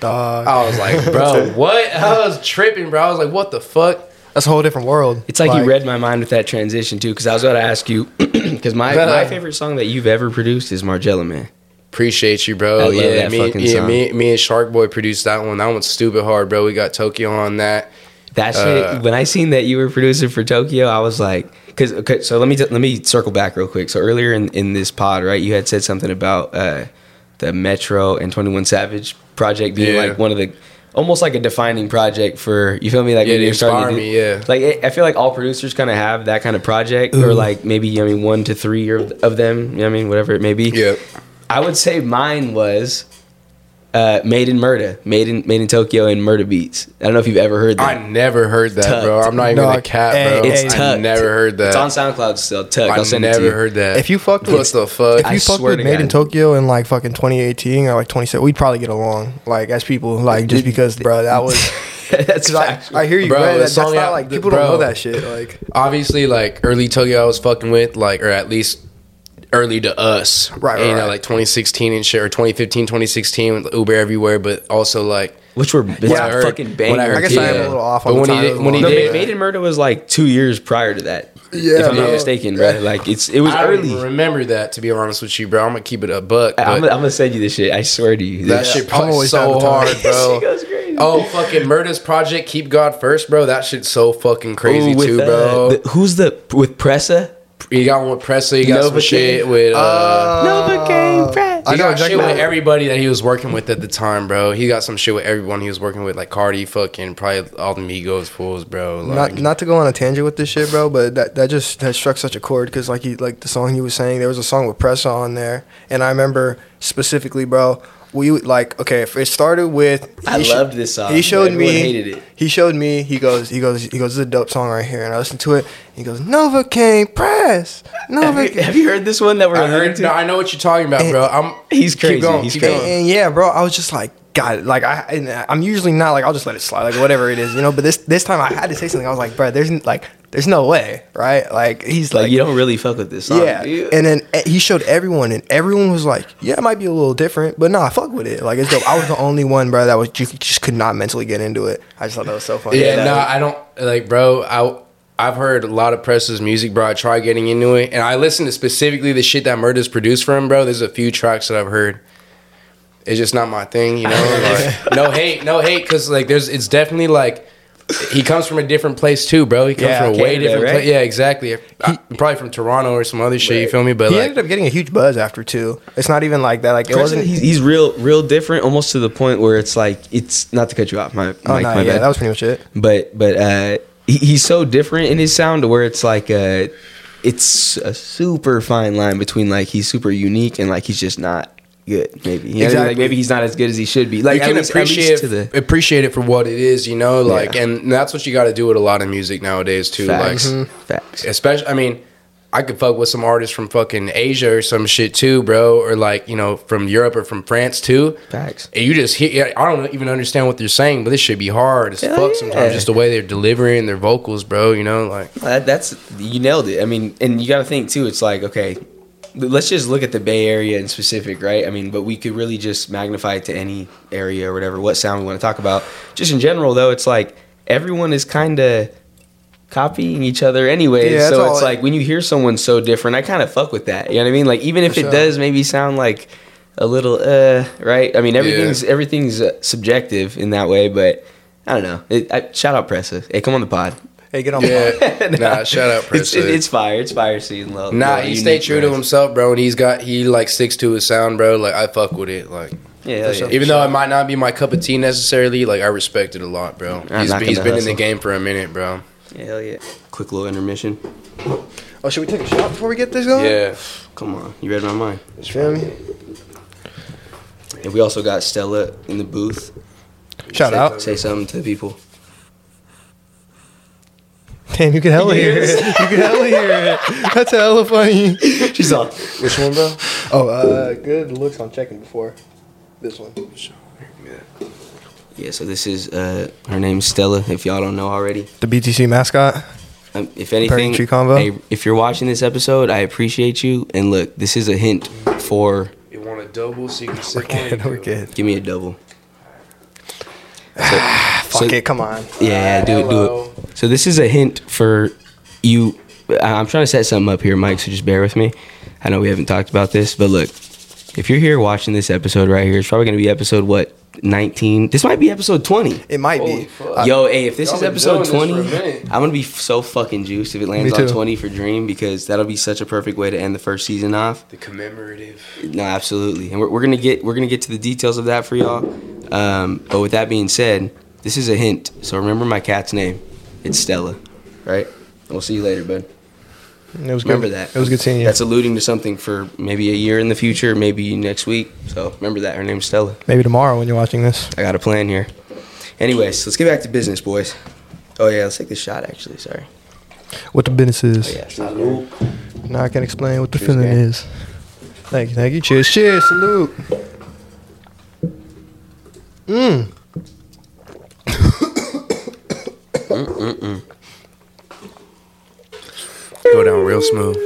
"Dog." I was like, "Bro, what?" I was tripping, bro. I was like, "What the fuck?" That's a whole different world. It's like, like you read my mind with that transition too, because I was about to ask you, because my yeah. my favorite song that you've ever produced is Margella Man. Appreciate you, bro. I love yeah, that me, fucking yeah, song. me, me and Shark Boy produced that one. That one's stupid hard, bro. We got Tokyo on that. That shit. Uh, when I seen that you were producing for Tokyo, I was like, because okay, so let me let me circle back real quick. So earlier in, in this pod, right, you had said something about uh, the Metro and twenty-one Savage project being yeah. like one of the almost like a defining project for you. Feel me? Like yeah, when you're starting to do, me, yeah. Like it, I feel like all producers kind of have that kind of project, Ooh. or like maybe I mean one to three of, of them. You know what I mean, whatever it may be. Yeah. I would say mine was uh, Made in Murda, Made in Made in Tokyo, and Murda Beats. I don't know if you've ever heard that. I never heard that, Tucked. Bro. I'm not even no, a cat, hey, bro. It's Tucked. I never heard that. It's on SoundCloud still. Tucked. I'll send it to you. I never heard that. If you fucked with what the fuck, if you I fucked with Made God. in Tokyo in like fucking twenty eighteen or like twenty seventeen, we'd probably get along like as people, like just because, bro, that was. That's I, I hear you, bro. Right? That, that's not like people bro, don't know that shit. Like obviously, like early Tokyo, I was fucking with like, or at least. Early to us, right? And, you know, right. like twenty sixteen and shit, or twenty fifteen, twenty sixteen, Uber everywhere, but also like which were yeah, heard, fucking bangers. I, I guess yeah. I am a little off on but the when time. He did, when he no, did, Made in Murda was like two years prior to that, yeah, if I'm bro. not mistaken, bro. Like it's it was I early. I remember that, to be honest with you, bro. I'm gonna keep it a buck. I'm gonna, I'm gonna send you this shit. I swear to you, that, that shit probably so hard, bro. She goes crazy. Oh, fucking Murda's project, Keep God First, bro. That shit's so fucking crazy Ooh, with, too, bro. Uh, the, who's the with Pressa? You got one with Pressa. You got Novocaine. some shit with... Uh, uh, Novocaine, Pressa. He got shit with everybody that he was working with at the time, bro. He got some shit with everyone he was working with, like Cardi, fucking, probably all the Migos fools, bro. Like, not, not to go on a tangent with this shit, bro, but that, that just that struck such a chord, because like, like the song he was saying, there was a song with Pressa on there, and I remember specifically, bro, we like okay. It started with I sh- loved this song. He showed Everyone me. Hated it. He showed me. He goes. He goes. He goes. This is a dope song right here. And I listened to it. He goes, Novocaine Press. Novocaine. Have you, have you heard this one that we're I heard? To? No, I know what you're talking about, and, bro. I'm. He's crazy. Keep going, he's keep crazy. Going. And, and yeah, bro. I was just like, God, it. Like I, and I'm usually not like I'll just let it slide, like whatever it is, you know. But this this time I had to say something. I was like, bro, there's like. There's no way, right? Like, he's like, like... you don't really fuck with this song. Yeah. Dude. And then he showed everyone, and everyone was like, yeah, it might be a little different, but nah, fuck with it. Like, it's dope. I was the only one, bro, that was just, just could not mentally get into it. I just thought that was so funny. Yeah, yeah no, was, I don't... Like, bro, I... I've heard a lot of Pressa's music, bro. I try getting into it, and I listen to specifically the shit that Murda's produced for him, bro. There's a few tracks that I've heard. It's just not my thing, you know? Like, no hate, no hate, because, like, there's... It's definitely, like... He comes from a different place too, bro. He comes yeah, from a way different right? place. Yeah, exactly. He, probably from Toronto or some other shit. Right. You feel me? But he like, ended up getting a huge buzz after too. It's not even like that. Like it wasn't. He's, he's real, real different, almost to the point where it's like it's not to cut you off. My, oh, like, nah, my yeah, bad. That was pretty much it. But but uh, he, he's so different in his sound to where it's like uh, it's a super fine line between like he's super unique and like he's just not. Good, maybe. You know, exactly. Like maybe he's not as good as he should be. Like you can least, appreciate to the... appreciate it for what it is, you know. Like, yeah. And that's what you got to do with a lot of music nowadays, too. Facts. Like, mm-hmm. Facts. Especially, I mean, I could fuck with some artists from fucking Asia or some shit too, bro, or like you know from Europe or from France too. Facts. And you just hear, I don't even understand what they're saying, but this should be hard as yeah, fuck sometimes. Yeah. Just the way they're delivering their vocals, bro. You know, like that, that's you nailed it. I mean, and you got to think too. It's like okay. Let's just look at the Bay Area in specific, right? I mean, but we could really just magnify it to any area or whatever, what sound we want to talk about. Just in general, though, it's like everyone is kind of copying each other anyway. Yeah, so it's like it. When you hear someone so different, I kind of fuck with that. You know what I mean? Like even if For it sure. does maybe sound like a little, uh, right? I mean, everything's yeah. everything's uh, subjective in that way, but I don't know. It, I, shout out Pressa. Hey, come on the pod. Hey, get on yeah. my nah, nah, shout out, Pressa. It's, it's fire. It's fire season, love. Nah, bro, he stayed true to himself, bro, and he's got, he, like, sticks to his sound, bro. Like, I fuck with it, like. Yeah, yeah. Even though it might not be my cup of tea necessarily, like, I respect it a lot, bro. I'm he's he's been hustle. in the game for a minute, bro. Hell yeah. Quick little intermission. Oh, should we take a shot before we get this going? Yeah. Come on. You read my mind. You feel me? And we also got Stella in the booth. Shout say, out. Say something to the people. Damn, you can hella hear it. You can hella hear it. That's hella funny. She's on. Which one, bro? Oh, uh, good looks on checking before. This one. Yeah, so this is, uh, her name's Stella, if y'all don't know already. The B T C mascot. Um, if anything, hey, if you're watching this episode, I appreciate you. And look, this is a hint for... You want a double so you can sip on it? We're good. Give me a double. So, fuck so, it, come on. Yeah, yeah do it, Hello. do it. So this is a hint for you. I'm trying to set something up here, Mike, so just bear with me. I know we haven't talked about this, but look, if you're here watching this episode right here, it's probably going to be episode, what, nineteen? This might be episode twenty. It might Holy be. Fuck. Yo, hey, if this Y'all is episode twenty, I'm going to be so fucking juiced if it lands on twenty for Dream, because that'll be such a perfect way to end the first season off. The commemorative. No, absolutely. And we're, we're going to get we're gonna get to the details of that for y'all. Um, but with that being said... This is a hint, so remember my cat's name. It's Stella, right? We'll see you later, bud. It was remember good. that. It was good seeing you. That's alluding to something for maybe a year in the future, maybe next week. So remember that. Her name's Stella. Maybe tomorrow when you're watching this. I got a plan here. Anyways, let's get back to business, boys. Oh, yeah, let's take this shot, actually. Sorry. What the business is. Oh, yeah, salute. Now I can explain what the Cheers, feeling man. is. Thank you, thank you. Cheers, cheers, salute. Mmm. Mm-mm-mm. Go down real smooth.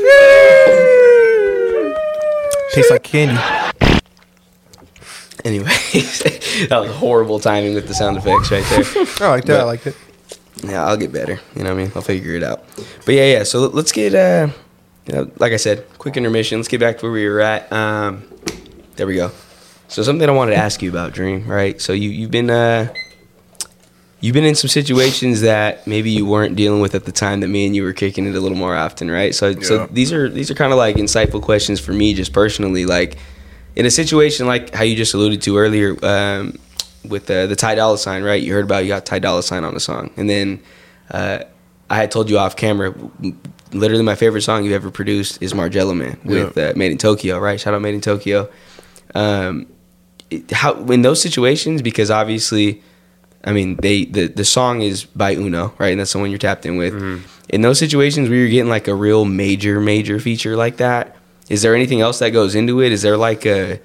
Tastes like candy. Anyways, that was horrible timing with the sound effects right there. I like that. I like it. Yeah, I'll get better. You know what I mean? I'll figure it out. But yeah, yeah. So let's get, uh, you know, like I said, quick intermission. Let's get back to where we were at. Um, there we go. So something I wanted to ask you about, Dream. Right? So you you've been. Uh, You've been in some situations that maybe you weren't dealing with at the time that me and you were kicking it a little more often, right? So, yeah. so these are these are kind of like insightful questions for me just personally. Like in a situation like how you just alluded to earlier um, with the, the Ty Dolla Sign, right? You heard about you got Ty Dolla Sign on a song, and then uh, I had told you off camera. Literally, my favorite song you've ever produced is Margiela Man with yeah. uh, Made in Tokyo, right? Shout out Made in Tokyo. Um, how in those situations, because obviously, I mean, they the, the song is by Uno, right? And that's the one you're tapped in with. Mm-hmm. In those situations where you're getting like a real major, major feature like that, is there anything else that goes into it? Is there like a,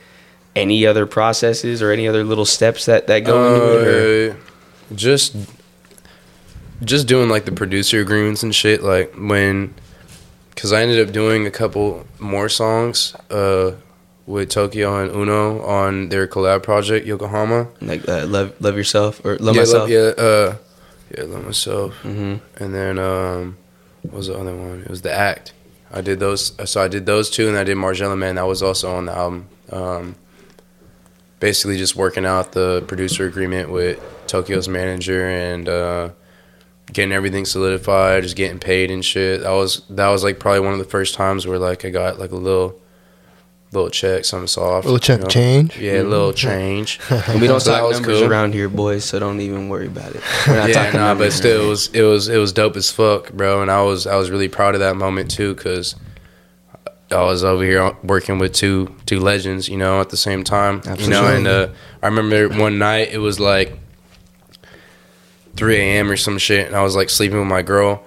any other processes or any other little steps that, that go uh, into it? Or? Just, just doing like the producer agreements and shit. Like when, because I ended up doing a couple more songs uh, with Tokyo and Uno on their collab project, Yokohama. Like uh, Love Love Yourself or Love yeah, Myself? Love, yeah, uh, yeah, Love Myself. Mm-hmm. And then um, what was the other one? It was The Act. I did those. So I did those two, and I did Margiela Man. That was also on the album. Um, basically just working out the producer agreement with Tokyo's manager and uh, getting everything solidified, just getting paid and shit. That was that was like probably one of the first times where like I got like a little little check, something soft, a little check you know? change. Yeah, mm-hmm. a little change. And we don't so talk numbers cool. around here, boys, so don't even worry about it. We're not yeah, talking nah, but still, it was it was it was dope as fuck, bro. And I was I was really proud of that moment too, because I was over here working with two two legends, you know, at the same time. Absolutely. You know, and uh, I remember one night it was like three a.m. or some shit, and I was like sleeping with my girl,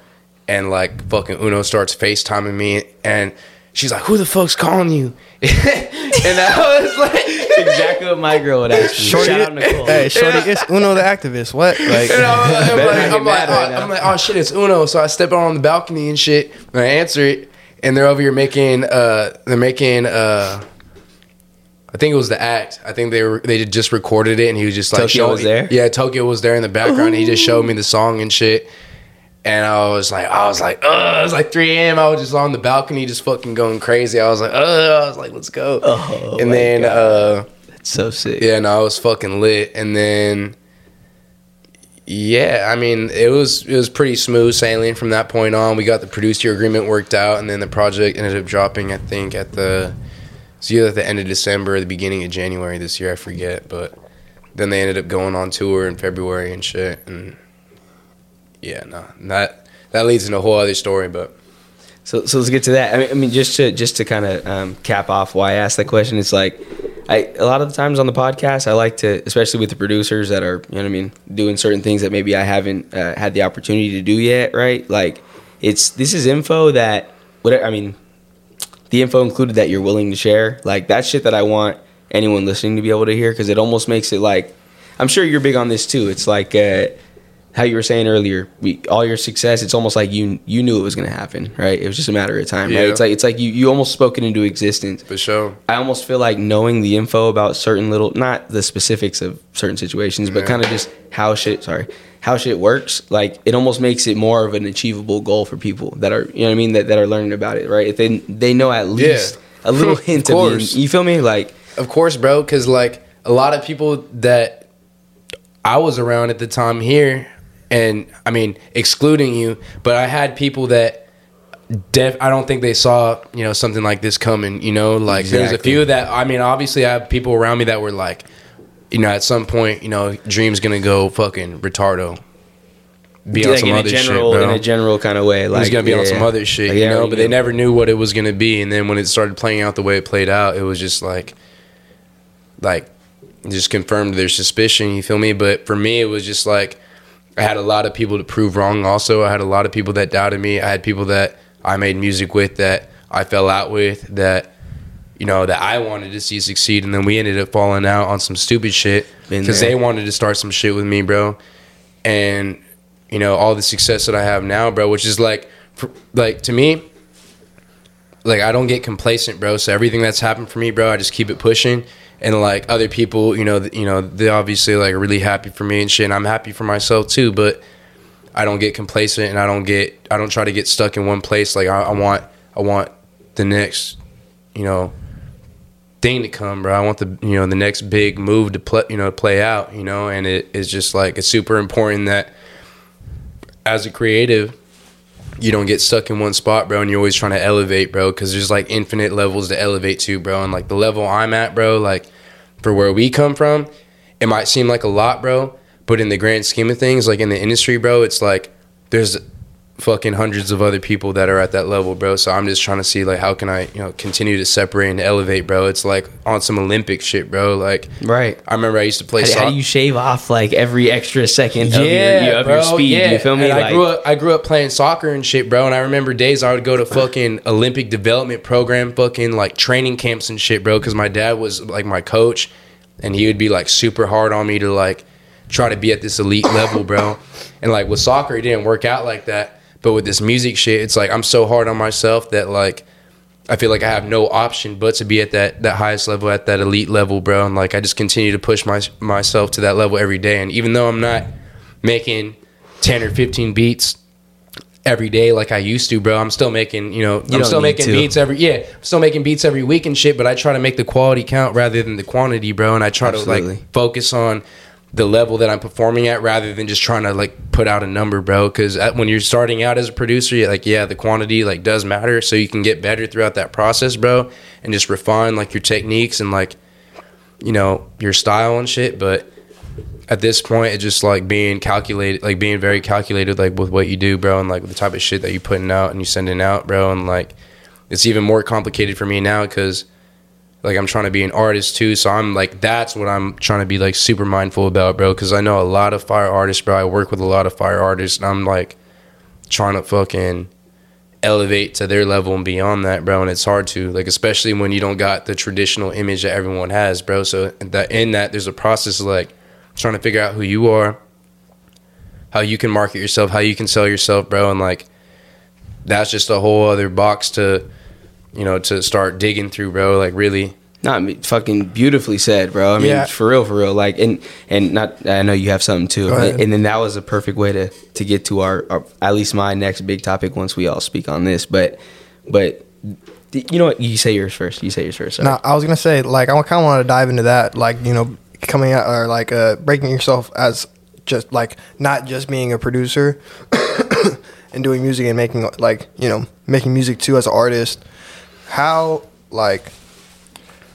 and like fucking Uno starts FaceTiming me, and she's like, "Who the fuck's calling you?" And I was like, exactly what my girl would ask me. Shorty, shout out Nicole. Hey, Shorty, it's Uno the Activist. What? Like, and I was like, I'm, like, oh, right I'm like, oh shit, it's Uno. So I step out on the balcony and shit, and I answer it, and they're over here making, uh, they're making. Uh, I think it was The Act. I think they were, they just recorded it, and he was just like, Tokyo was there? Yeah, Tokyo was there in the background. And he just showed me the song and shit. And I was like, I was like, ugh. It was like three a.m. I was just on the balcony just fucking going crazy. I was like, ugh. I was like, let's go. Oh, and then, God. uh, that's so sick. Yeah, no, I was fucking lit. And then, yeah, I mean, it was, it was pretty smooth sailing from that point on. We got the producer agreement worked out, and then the project ended up dropping, I think, at the, It's either at the end of December or the beginning of January this year, I forget. But then they ended up going on tour in February and shit. And yeah, no, that that leads into a whole other story. But so so let's get to that. I mean, I mean just to just to kind of um, cap off why I asked that question. It's like I a lot of the times on the podcast I like to, especially with the producers that are, you know what I mean, doing certain things that maybe I haven't uh, had the opportunity to do yet. Right? Like it's this is info that whatever I mean. The info included that you're willing to share, like that shit that I want anyone listening to be able to hear, because it almost makes it like, I'm sure you're big on this too. It's like uh, how you were saying earlier, we, all your success. It's almost like you you knew it was gonna happen, right? It was just a matter of time, yeah. right? It's like it's like you you almost spoke it into existence. For sure. I almost feel like knowing the info about certain little, not the specifics of certain situations, but yeah. kind of just how shit. Sorry, how shit works. Like it almost makes it more of an achievable goal for people that are, you know what I mean, that, that are learning about it, right? If they they know at least yeah. a little hint of, of you, you feel me? Like, of course, bro, because like a lot of people that I was around at the time here, and I mean, excluding you, but I had people that def- I don't think they saw, you know, something like this coming. You know, like exactly. there's a few that I mean, obviously, I have people around me that were like, you know, at some point, you know, Dream's gonna go fucking retardo. Be yeah, on like some other general, shit, bro. In a general kind of way, like he's gonna be yeah, on some yeah. other shit, like, you know. Yeah, but they never knew what it was gonna be, and then when it started playing out the way it played out, it was just like, like, just confirmed their suspicion. You feel me? But for me, it was just like I had a lot of people to prove wrong. Also, I had a lot of people that doubted me. I had people that I made music with that I fell out with that. You know, that I wanted to see succeed, and then we ended up falling out on some stupid shit because they wanted to start some shit with me, bro. And you know, all the success that I have now, bro, which is like, for, like to me, like I don't get complacent, bro. So everything that's happened for me, bro, I just keep it pushing. And like other people, you know, th- you know, they obviously like are really happy for me and shit, and I'm happy for myself too. But I don't get complacent, and I don't get, I don't try to get stuck in one place. Like I, I want, I want the next, you know. Thing to come, bro. I want the you know the next big move to play you know play out, you know, and it is just like it's super important that as a creative you don't get stuck in one spot, bro, and you're always trying to elevate, bro, because there's like infinite levels to elevate to, bro. And like the level I'm at, bro, like for where we come from, it might seem like a lot, bro, but in the grand scheme of things, like in the industry, bro, it's like there's fucking hundreds of other people that are at that level, bro. So I'm just trying to see, like, how can I, you know, continue to separate and elevate, bro? It's like on some Olympic shit, bro. Like, right. I remember I used to play how, so- how do you shave off, like, every extra second yeah, of, your, of bro, your speed? Yeah. You feel me? And like- I, grew up, I grew up playing soccer and shit, bro. And I remember days I would go to fucking Olympic development program, fucking, like, training camps and shit, bro. Because my dad was, like, my coach. And he would be, like, super hard on me to, like, try to be at this elite level, bro. And, like, with soccer, it didn't work out like that. But with this music shit, it's like I'm so hard on myself that, like, I feel like I have no option but to be at that, that highest level, at that elite level, bro. And, like, I just continue to push my, myself to that level every day. And even though I'm not making ten or fifteen beats every day like I used to, bro, I'm still making, you know, you I'm still making to. beats every, yeah, I'm still making beats every week and shit. But I try to make the quality count rather than the quantity, bro. And I try Absolutely. to, like, focus on the level that I'm performing at rather than just trying to, like, put out a number, bro. Because when you're starting out as a producer, you're like, yeah, the quantity, like, does matter, so you can get better throughout that process, bro, and just refine, like, your techniques and, like, you know, your style and shit. But at this point, it's just, like, being calculated, like, being very calculated, like, with what you do, bro, and, like, with the type of shit that you're putting out and you're sending out, bro. And, like, it's even more complicated for me now because, like, I'm trying to be an artist too, so I'm like, that's what I'm trying to be, like, super mindful about, bro, because I know a lot of fire artists, bro. I work with a lot of fire artists, and I'm, like, trying to fucking elevate to their level and beyond that, bro, and it's hard to, like, especially when you don't got the traditional image that everyone has, bro, so that in that, there's a process of, like, trying to figure out who you are, how you can market yourself, how you can sell yourself, bro, and, like, that's just a whole other box to, you know, to start digging through, bro, like, really. Not I mean, fucking beautifully said, bro. I mean, yeah. for real, for real. Like, and and not, I know you have something too. And, and then that was a perfect way to, to get to our, our, at least my next big topic once we all speak on this. But, but you know what? You say yours first. You say yours first. No, nah, I was going to say, like, I kind of want to dive into that. Like, you know, coming out or like uh, breaking yourself as just like, not just being a producer and doing music and making like, you know, making music too as an artist. How, like,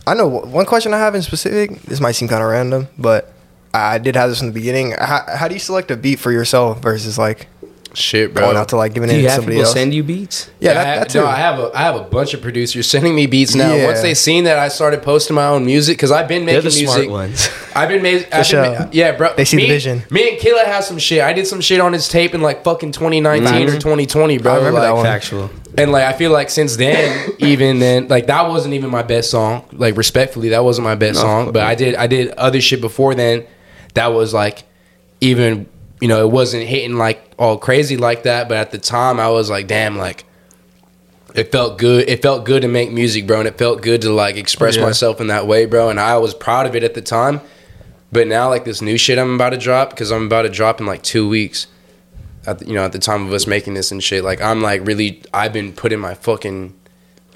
I know one question I have in specific, this might seem kind of random, but I did have this in the beginning. How, how do you select a beat for yourself versus, like, shit, bro, going out to, like, giving it to somebody else? Do you have people send you beats? Yeah, yeah, that, I have, that too. No, I have, a, I have a bunch of producers sending me beats now. Yeah. Once they seen that I started posting my own music, because I've been making They're the music. Smart ones. I've been making. Ma- yeah, bro. They see me, the vision. Me and Killa have some shit. I did some shit on his tape in, like, fucking twenty nineteen mm-hmm. or twenty twenty, bro. I remember, like, that one. Factual. And, like, I feel like since then, even then, like, that wasn't even my best song. Like, respectfully, that wasn't my best no, song. But I did, I did other shit before then that was, like, even, you know, it wasn't hitting, like, all crazy like that. But at the time, I was like, damn, like, it felt good. It felt good to make music, bro. And it felt good to, like, express yeah. myself in that way, bro. And I was proud of it at the time. But now, like, this new shit I'm about to drop, because I'm about to drop in, like, two weeks. At the, you know, at the time of us making this and shit, like, I'm, like, really, I've been putting my fucking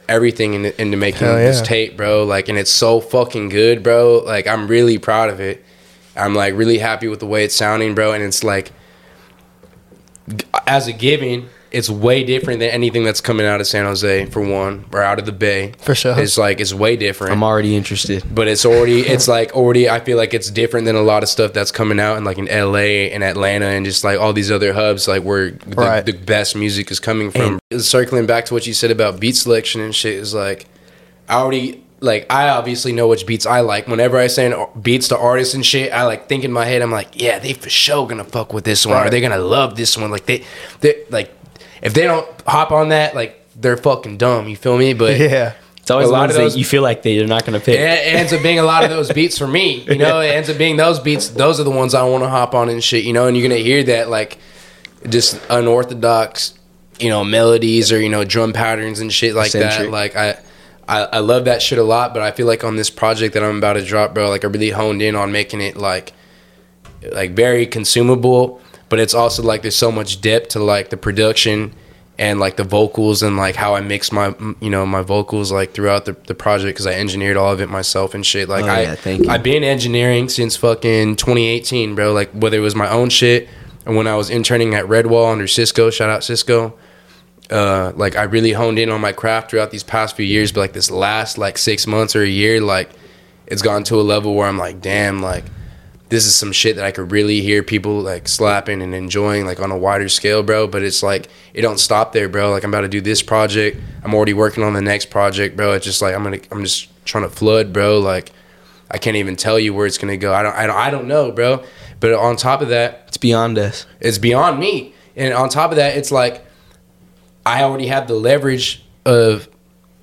everything in, into making yeah. this tape, bro. Like, and it's so fucking good, bro. Like, I'm really proud of it. I'm, like, really happy with the way it's sounding, bro. And it's, like, as a given, it's way different than anything that's coming out of San Jose, for one, or out of the Bay. For sure. It's, like, it's way different. I'm already interested. But it's already, it's, like, already, I feel like it's different than a lot of stuff that's coming out in, like, in L A and Atlanta and just, like, all these other hubs, like, where the, right. the best music is coming from. And circling back to what you said about beat selection and shit is, like, I already... Like, I obviously know which beats I like. Whenever I send beats to artists and shit, I, like, think in my head, I'm like, yeah, they for sure gonna fuck with this one, right. or they're gonna love this one. Like, they, they, like, if they don't hop on that, like, they're fucking dumb. You feel me? But yeah, it's always a lot of those. You feel like they're not gonna pick. It, it ends up being a lot of those beats for me. You know, it ends up being those beats. Those are the ones I want to hop on and shit. You know, and you're gonna hear that, like, just unorthodox, you know, melodies or, you know, drum patterns and shit like Centric. that. Like I. I, I love that shit a lot, but I feel like on this project that I'm about to drop, bro, like, I really honed in on making it, like, like very consumable, but it's also, like, there's so much depth to, like, the production and, like, the vocals and, like, how I mix my, you know, my vocals, like, throughout the, the project, because I engineered all of it myself and shit. Like, oh, yeah, I, thank you. I've been engineering since fucking twenty eighteen, bro, like, whether it was my own shit or when I was interning at Redwall under Cisco, shout out Cisco. Uh, like, I really honed in on my craft throughout these past few years, but, like, this last, like, six months or a year, like, it's gone to a level where I'm like, damn, like, this is some shit that I could really hear people like slapping and enjoying like on a wider scale, bro. But it's like, it don't stop there, bro. Like I'm about to do this project. I'm already working on the next project, bro. It's just like, I'm going to, I'm just trying to flood, bro. Like I can't even tell you where it's going to go. I don't, I don't, I don't know, bro. But on top of that, it's beyond us. It's beyond me. And on top of that, it's like, I already have the leverage of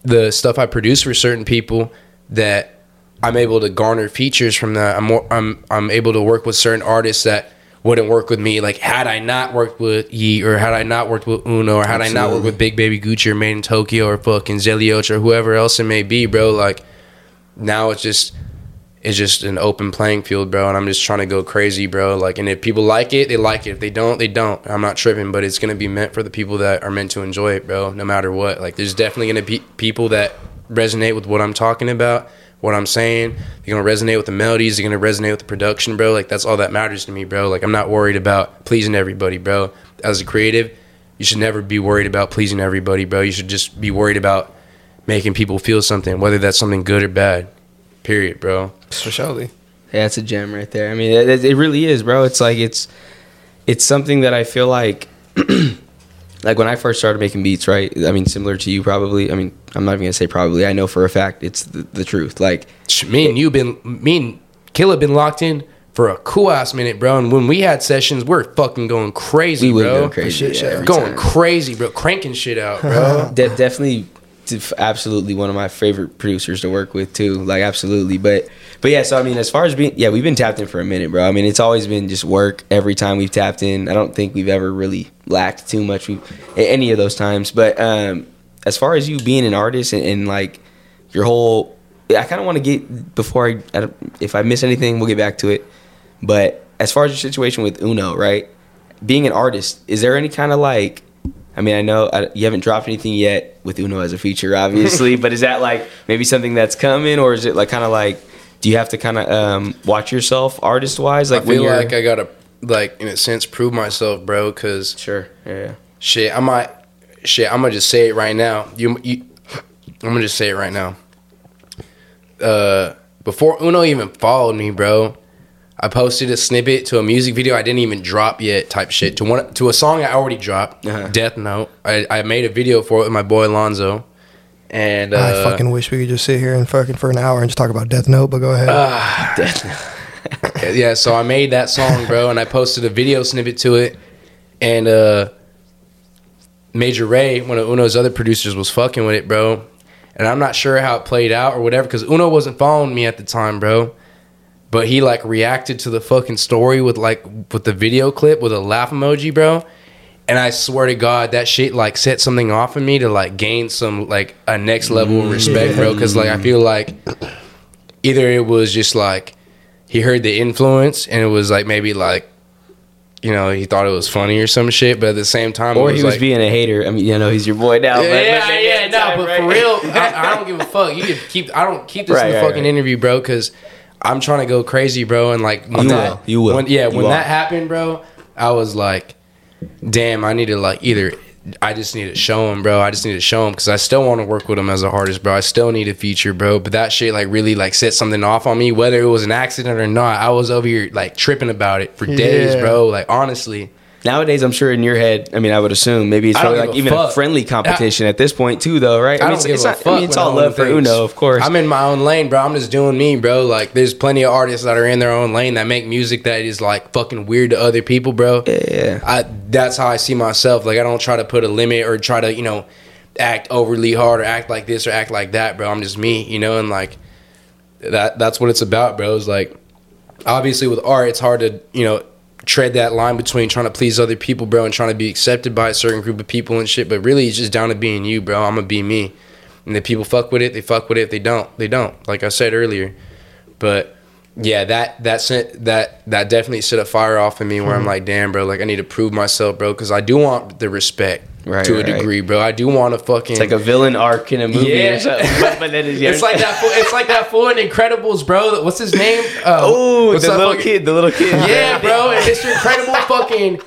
the stuff I produce for certain people that I'm able to garner features from that. I'm more, I'm I'm able to work with certain artists that wouldn't work with me. Like had I not worked with Yeet, or had I not worked with Uno, or had Absolutely. I not worked with Big Baby Gucci or Made in Tokyo or fucking Zelioch or whoever else it may be, bro. Like now it's just it's just an open playing field, bro. And I'm just trying to go crazy, bro. Like, and if people like it, they like it. If they don't, they don't. I'm not tripping, but it's gonna be meant for the people that are meant to enjoy it, bro. No matter what. Like there's definitely gonna be people that resonate with what I'm talking about, what I'm saying. They're gonna resonate with the melodies, they're gonna resonate with the production, bro. Like that's all that matters to me, bro. Like I'm not worried about pleasing everybody, bro. As a creative, you should never be worried about pleasing everybody, bro. You should just be worried about making people feel something, whether that's something good or bad. Period, bro. Especially. Yeah, it's a gem right there. I mean, it, it really is, bro. It's like it's it's something that I feel like like when I first started making beats, right? I mean, similar to you probably. I mean, I'm not even gonna say probably. I know for a fact it's the, the truth. Like me and you been, me and Killa been locked in for a cool ass minute, bro. And when we had sessions, we're fucking going crazy, we bro. Go crazy, shit, yeah, shit, going time. crazy, bro. Cranking shit out, bro. De- definitely, absolutely one of my favorite producers to work with too. Like absolutely, but but yeah. So I mean, as far as being yeah, we've been tapped in for a minute, bro. I mean, it's always been just work every time we've tapped in. I don't think we've ever really lacked too much we any of those times, but. um As far as you being an artist and, and like your whole, I kind of want to get before I, I, if I miss anything, we'll get back to it. But as far as your situation with Uno, right? Being an artist, is there any kind of like, I mean, I know I, you haven't dropped anything yet with Uno as a feature, obviously, but is that like maybe something that's coming, or is it like kind of like, do you have to kind of um, watch yourself artist wise? Like I feel like I gotta like in a sense prove myself, bro. Cause sure, yeah, shit, I might. Shit, I'm gonna just say it right now. You, you I'm gonna just say it right now. Uh, before Uno even followed me, bro, I posted a snippet to a music video I didn't even drop yet, type shit to one to a song I already dropped, uh-huh. Death Note. I, I made a video for it with my boy Alonzo, and uh, I fucking wish we could just sit here and fucking for an hour and just talk about Death Note. But go ahead. Uh, Death Note. Yeah, so I made that song, bro, and I posted a video snippet to it, and uh. Major Ray, one of Uno's other producers, was fucking with it, bro. And I'm not sure how it played out or whatever, because Uno wasn't following me at the time, bro. But he, like, reacted to the fucking story with, like, with the video clip with a laugh emoji, bro. And I swear to God, that shit, like, set something off in me to, like, gain some, like, a next level of respect, bro. Because, like, I feel like either it was just, like, he heard the influence and it was, like, maybe, like, you know, he thought it was funny or some shit, but at the same time, or was he was like, being a hater. I mean, you know, he's your boy now. Yeah, but yeah, yeah no, time, but right? For real, I, I don't give a fuck. You could keep. I don't keep this right, in the right, fucking right. interview, bro, because I'm trying to go crazy, bro. And like, you that, will, you will. When, yeah, you when will. That happened, bro, I was like, damn, I need to like either. I just need to show him, bro. I just need to show him because I still want to work with him as an artist, bro. I still need a feature, bro. But that shit, like, really, like, set something off on me, whether it was an accident or not. I was over here, like, tripping about it for days, yeah. bro. Like, honestly. Nowadays, I'm sure in your head, I mean, I would assume maybe it's probably, like, a even fuck. a friendly competition I, at this point, too, though, right? I, I mean, don't it's, give it's, a not, fuck I mean, it's all love for things. Uno, of course. I'm in my own lane, bro. I'm just doing me, bro. Like, there's plenty of artists that are in their own lane that make music that is, like, fucking weird to other people, bro. Yeah, yeah. I, that's how I see myself. Like, I don't try to put a limit or try to, you know, act overly hard or act like this or act like that, bro. I'm just me, you know? And, like, that that's what it's about, bro. It's, like, obviously with art, it's hard to, you know, tread that line between trying to please other people, bro, and trying to be accepted by a certain group of people and shit, but really it's just down to being you, bro. I'm gonna be me, and if people fuck with it, they fuck with it. If they don't, they don't, like I said earlier. But yeah, that that sent that that definitely set a fire off in me where mm-hmm. I'm like, damn, bro, like I need to prove myself, bro, because I do want the respect right, to a right. degree, bro. I do want to fucking. It's like a villain arc in a movie yeah. or something. But then it's, it's like that. Fool, it's like that fool in Incredibles, bro. What's his name? Uh, oh, the little fucking, kid, the little kid. Yeah, bro, and Mister Incredible fucking.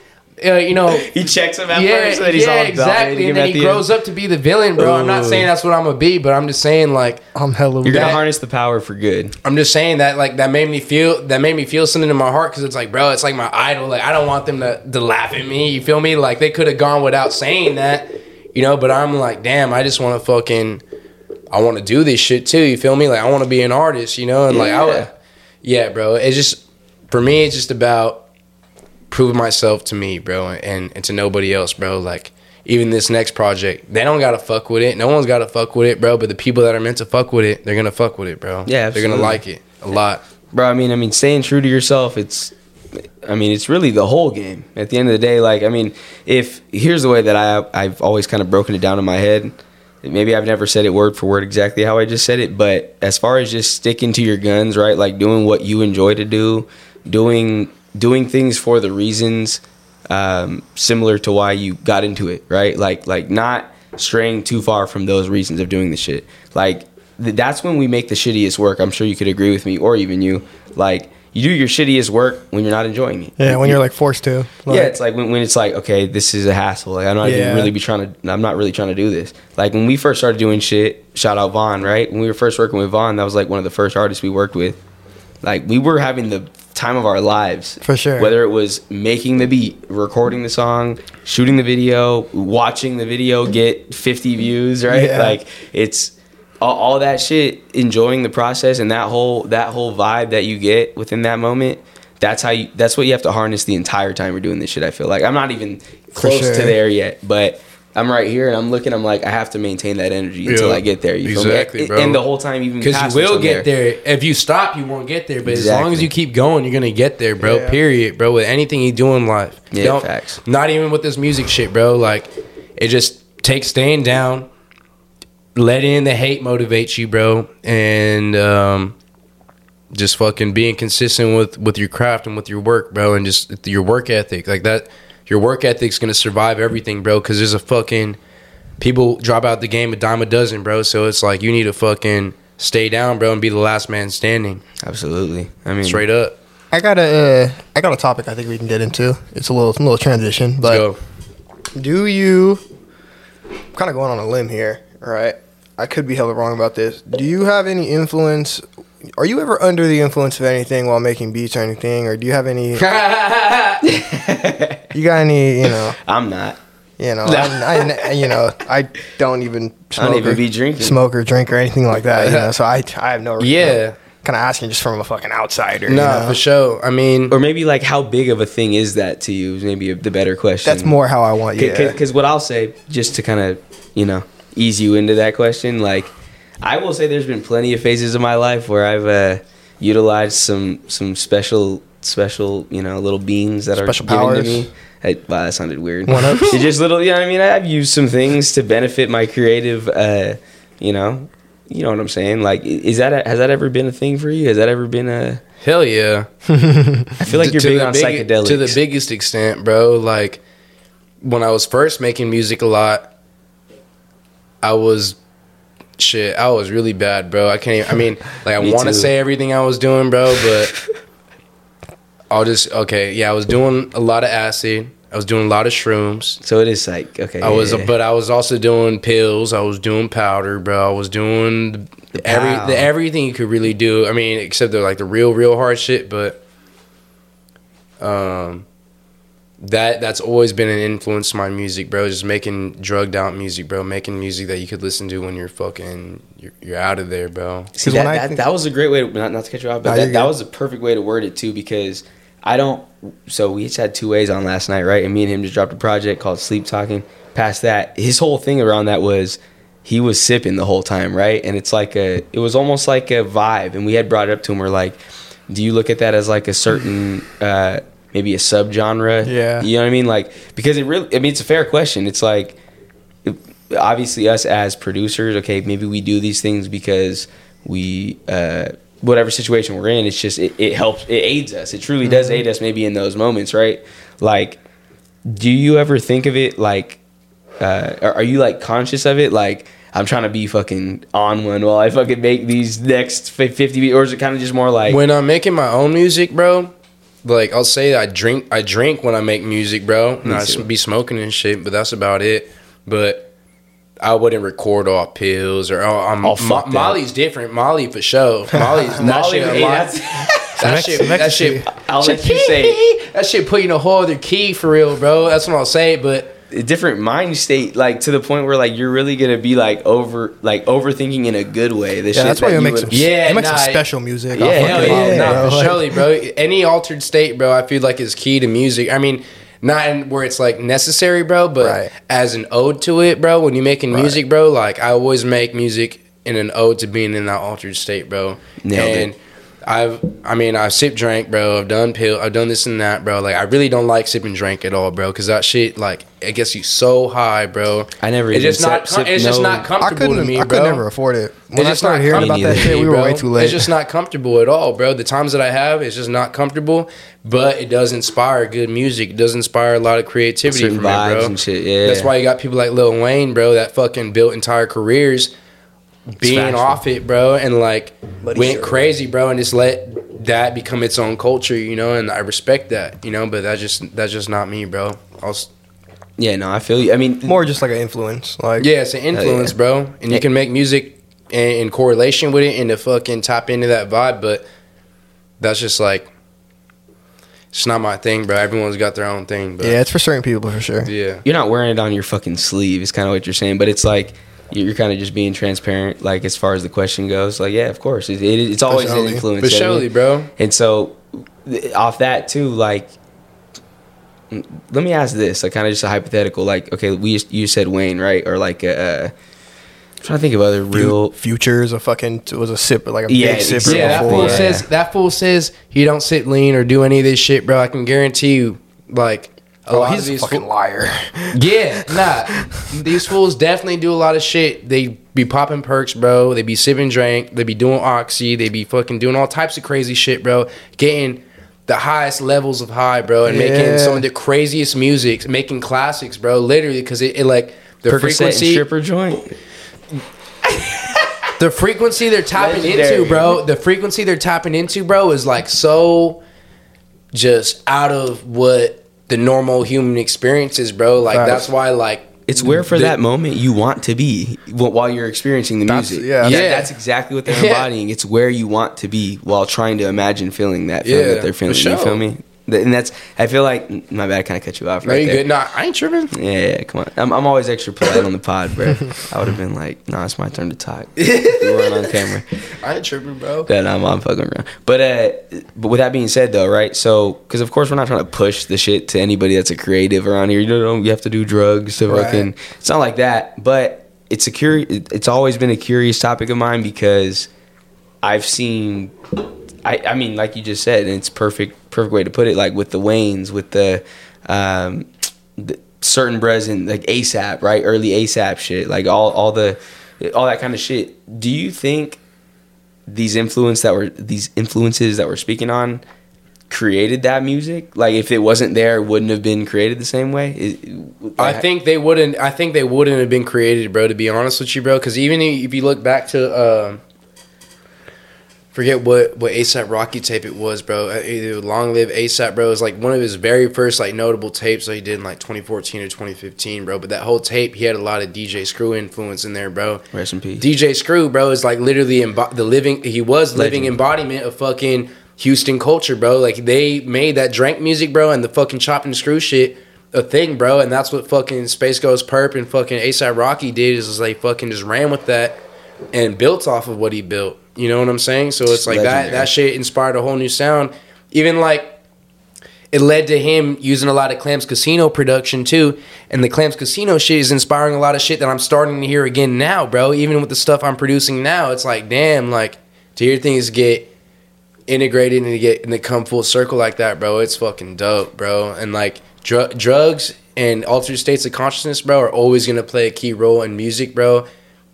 uh, you know, he checks him at yeah, first, and he's yeah, all exactly. And then he the grows end. up to be the villain, bro. Ooh. I'm not saying that's what I'm gonna be, but I'm just saying like I'm hella. You're that, gonna harness the power for good. I'm just saying that like that made me feel that made me feel something in my heart because it's like, bro, it's like my idol. Like I don't want them to to laugh at me. You feel me? Like they could have gone without saying that, you know. But I'm like, damn, I just want to fucking, I want to do this shit too. You feel me? Like I want to be an artist, you know. And yeah. like I would, yeah, bro. It's just for me. It's just about. Prove myself to me, bro, and, and to nobody else, bro. Like, even this next project, they don't gotta fuck with it. No one's gotta fuck with it, bro. But the people that are meant to fuck with it, they're gonna fuck with it, bro. Yeah, absolutely. They're gonna like it a lot, bro. I mean, I mean, staying true to yourself, it's, I mean, it's really the whole game. At the end of the day, like, I mean, if here's the way that I I've always kind of broken it down in my head. Maybe I've never said it word for word exactly how I just said it, but as far as just sticking to your guns, right? Like doing what you enjoy to do, doing. doing things for the reasons um, similar to why you got into it, right? Like, like not straying too far from those reasons of doing the shit. Like, th- that's when we make the shittiest work. I'm sure you could agree with me, or even you. Like, you do your shittiest work when you're not enjoying it. Yeah, when you're, like, forced to. Like, yeah, it's like when, when it's like, okay, this is a hassle. Like, I'm not yeah. even really be trying to, I'm not really trying to do this. Like, when we first started doing shit, shout out Vaughn, right? When we were first working with Vaughn, that was, like, one of the first artists we worked with. Like, we were having the time of our lives, for sure, whether it was making the beat, recording the song, shooting the video, watching the video get fifty views, right? Yeah. Like, it's all, all that shit, enjoying the process, and that whole that whole vibe that you get within that moment, that's how you, that's what you have to harness the entire time we're doing this shit. I feel like I'm not even close sure. to there yet, but I'm right here and I'm looking, I'm like, I have to maintain that energy until yeah. I get there. You exactly, feel me? Bro. And the whole time, even because you will get there. there. If you stop, you won't get there. But exactly. as long as you keep going, you're gonna get there, bro. Yeah. Period, bro. With anything you do in life, yeah, don't. Facts. Not even with this music shit, bro. Like, it just takes staying down, letting the hate motivate you, bro, and um, just fucking being consistent with with your craft and with your work, bro, and just your work ethic, like that. Your work ethic's gonna survive everything, bro, because there's a fucking... People drop out the game a dime a dozen, bro, so it's like you need to fucking stay down, bro, and be the last man standing. Absolutely. I mean... Straight up. I got a, uh, I got a topic I think we can get into. It's a little, it's a little transition, but... Let's go. Do you... I'm kind of going on a limb here, right? I could be hella wrong about this. Do you have any influence... Are you ever under the influence of anything while making beats or anything? Or do you have any... you got any, you know... I'm not. You know, no. I, I, you know, I don't even smoke, I don't even or, be drinking. smoke or drink or anything like that. You know, so I I have no... Yeah. No, kind of asking just from a fucking outsider. No, nah, you know? For sure. I mean... Or maybe, like, how big of a thing is that to you is maybe the better question. That's more how I want, yeah. Because what I'll say, just to kind of, you know, ease you into that question, like... I will say there's been plenty of phases of my life where I've uh, utilized some some special special you know little beans that special are given powers. to me. I, wow, that sounded weird. One of just little, you know what I mean. I've used some things to benefit my creative. Uh, you know, you know what I'm saying. Like, is that a, has that ever been a thing for you? Has that ever been a hell yeah? I feel like you're big on psychedelics to the biggest extent, bro. Like when I was first making music a lot, I was. Shit, I was really bad, bro. I can't even, I mean, like, I want to say everything I was doing, bro, but I'll just, okay, yeah, I was doing a lot of acid. I was doing a lot of shrooms. So it is like, okay. I yeah, was, yeah. But I was also doing pills. I was doing powder, bro. I was doing the every wow. the, everything you could really do. I mean, except the, like, the real, real hard shit, but um, that that's always been an influence to my music, bro. Just making drugged out music, bro. Making music that you could listen to when you're fucking you're, you're out of there, bro. See, that, that, think- that was a great way to not, not to cut you off, but no, that, that was a perfect way to word it too, because I don't. So we each had two ways on last night, right? And me and him just dropped a project called Sleep Talking. Past that, his whole thing around that was he was sipping the whole time, right? And it's like a, it was almost like a vibe, and we had brought it up to him. We're like, do you look at that as like a certain? uh Maybe a subgenre. Yeah. You know what I mean? Like, because it really, I mean, it's a fair question. It's like, it, obviously, us as producers, okay, maybe we do these things because we, uh, whatever situation we're in, it's just, it, it helps, it aids us. It truly mm-hmm. does aid us maybe in those moments, right? Like, do you ever think of it like, uh, are you like conscious of it? Like, I'm trying to be fucking on one while I fucking make these next fifty, or is it kind of just more like. When I'm making my own music, bro. like I'll say I drink I drink when I make music, bro. And I be smoking and shit, but that's about it. But I wouldn't record off pills or oh, I'm all Mo- Molly's up. Different. Molly for sure. Molly's not shit. Molly, that shit, that shit, I'll let you say that shit put you in a whole other key for real, bro. That's what I'll say, but a different mind state, like to the point where like you're really gonna be like over, like overthinking in a good way. This yeah, shit that's why that you make would, some, yeah, you make nah, some special music. Yeah, hell yeah, yeah, nah, bro. Surely, bro. Any altered state, bro, I feel like is key to music. I mean, not in where it's like necessary, bro, but right. as an ode to it, bro. When you're making music, right. bro, like I always make music in an ode to being in that altered state, bro. Nailed and it. I've, I mean, I've sipped drank, bro. I've done pill. I've done this and that, bro. Like, I really don't like sipping drank at all, bro. Because that shit, like, it gets you so high, bro. I never it's even just sip, not com- sip, It's no. just not comfortable to me, bro. I could never afford it. When it's I just started not hearing about that shit, we were bro. way too late. It's just not comfortable at all, bro. The times that I have, it's just not comfortable. But it does inspire good music. It does inspire a lot of creativity from it, bro. And shit, yeah. That's why you got people like Lil Wayne, bro, that fucking built entire careers being off it, bro, and like Bloody went sure. crazy, bro, and just let that become its own culture, you know. And I respect that, you know, but that's just that's just not me, bro. I'll yeah, no, I feel you. I mean, more just like an influence, like yeah, it's an influence, uh, yeah. bro. And yeah. you can make music in, in correlation with it and to fucking tap into that vibe, but that's just like it's not my thing, bro. Everyone's got their own thing, but yeah, it's for certain people for sure. Yeah, you're not wearing it on your fucking sleeve. Is kind of what you're saying, but it's like. You're kind of just being transparent, like, as far as the question goes. Like, yeah, of course. It, it, it's always surely. an influence. But surely, bro. And so, off that, too, like, let me ask this. Like, kind of just a hypothetical. Like, okay, we you said Wayne, right? Or, like, uh, I'm trying to think of other real... Future is a fucking... was a sipper, like a yeah, big sipper yeah, before. That fool, yeah. says, that fool says he don't sit lean or do any of this shit, bro. I can guarantee you, like... Oh, well, he's a fucking fo- liar. Yeah, nah. These fools definitely do a lot of shit. They be popping perks, bro. They be sipping drink. They be doing oxy. They be fucking doing all types of crazy shit, bro. Getting the highest levels of high, bro, and yeah. making some of the craziest music, making classics, bro. Literally, because it, it like the Percocet frequency and stripper joint. The frequency they're tapping Legendary. into, bro. The frequency they're tapping into, bro, is like so just out of what. The normal human experiences, bro. Like right. that's why, like it's where for the, that moment you want to be while you're experiencing the music. That's, yeah, yeah, that, that's exactly what they're embodying. It's where you want to be while trying to imagine feeling that feeling yeah, that they're feeling. Sure. You feel me? And that's I feel like my bad. I kind of cut you off. Right no, you there. good? Nah, I ain't tripping. Yeah, yeah, come on. I'm, I'm always extra polite on the pod, bro. I would have been like, nah, it's my turn to talk. You weren't on camera. I ain't tripping, bro. Yeah, nah, I'm, I'm fucking around. But uh, but with that being said, though, right? So, because of course we're not trying to push the shit to anybody that's a creative around here. You know, you have to do drugs to right. fucking. It's not like that, but it's a curi- It's always been a curious topic of mine because I've seen. I, I mean, like you just said, and it's perfect, perfect way to put it. Like with the Waynes, with the, um, the certain bros in like A$AP, right? Early A$AP shit, like all, all the, all that kind of shit. Do you think these influence that were these influences that we're speaking on created that music? Like if it wasn't there, it wouldn't have been created the same way. Is, I think they wouldn't. I think they wouldn't have been created, bro. To be honest with you, bro, because even if you look back to. Uh, Forget what, what A$AP Rocky tape it was, bro. Either Long Live A$AP, bro. It was like one of his very first like notable tapes that he did in like twenty fourteen or twenty fifteen, bro. But that whole tape, he had a lot of D J Screw influence in there, bro. Rest in peace. D J Screw, bro, is like literally imbo- the living, he was living Legend. embodiment of fucking Houston culture, bro. Like they made that drank music, bro, and the fucking chopping and screw shit a thing, bro. And that's what fucking Space Ghost Perp and fucking A$AP Rocky did is they like fucking just ran with that and built off of what he built. You know what I'm saying? So it's like Legendary. that that shit inspired a whole new sound. Even like it led to him using a lot of Clams Casino production too. And the Clams Casino shit is inspiring a lot of shit that I'm starting to hear again now, bro. Even with the stuff I'm producing now, it's like, damn, like to hear things get integrated and to get and to come full circle like that, bro, it's fucking dope, bro. And like dr- drugs and altered states of consciousness, bro, are always going to play a key role in music, bro.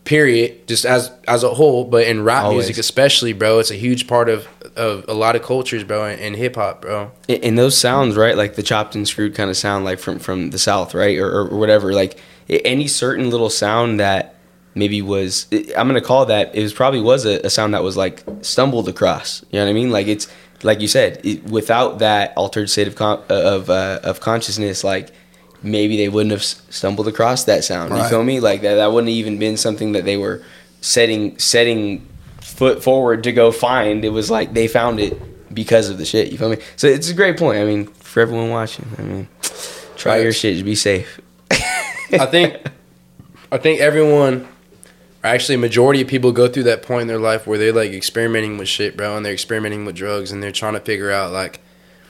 Period, just as as a whole, but in rap Always. music especially, bro, it's a huge part of, of a lot of cultures, bro, and, and hip hop, bro. And those sounds, right, like the chopped and screwed kind of sound, like from, from the South, right, or, or whatever, like any certain little sound that maybe was, I'm gonna call that, it was probably was a, a sound that was like stumbled across. You know what I mean? Like it's like you said, it, without that altered state of con- of uh, of consciousness, like maybe they wouldn't have stumbled across that sound. Right. You feel me? Like that that wouldn't have even been something that they were setting setting foot forward to go find. It was like they found it because of the shit. You feel me? So it's a great point. I mean, for everyone watching, I mean, try your shit. Be safe. I think I think everyone, or actually a majority of people, go through that point in their life where they're like experimenting with shit, bro, and they're experimenting with drugs, and they're trying to figure out like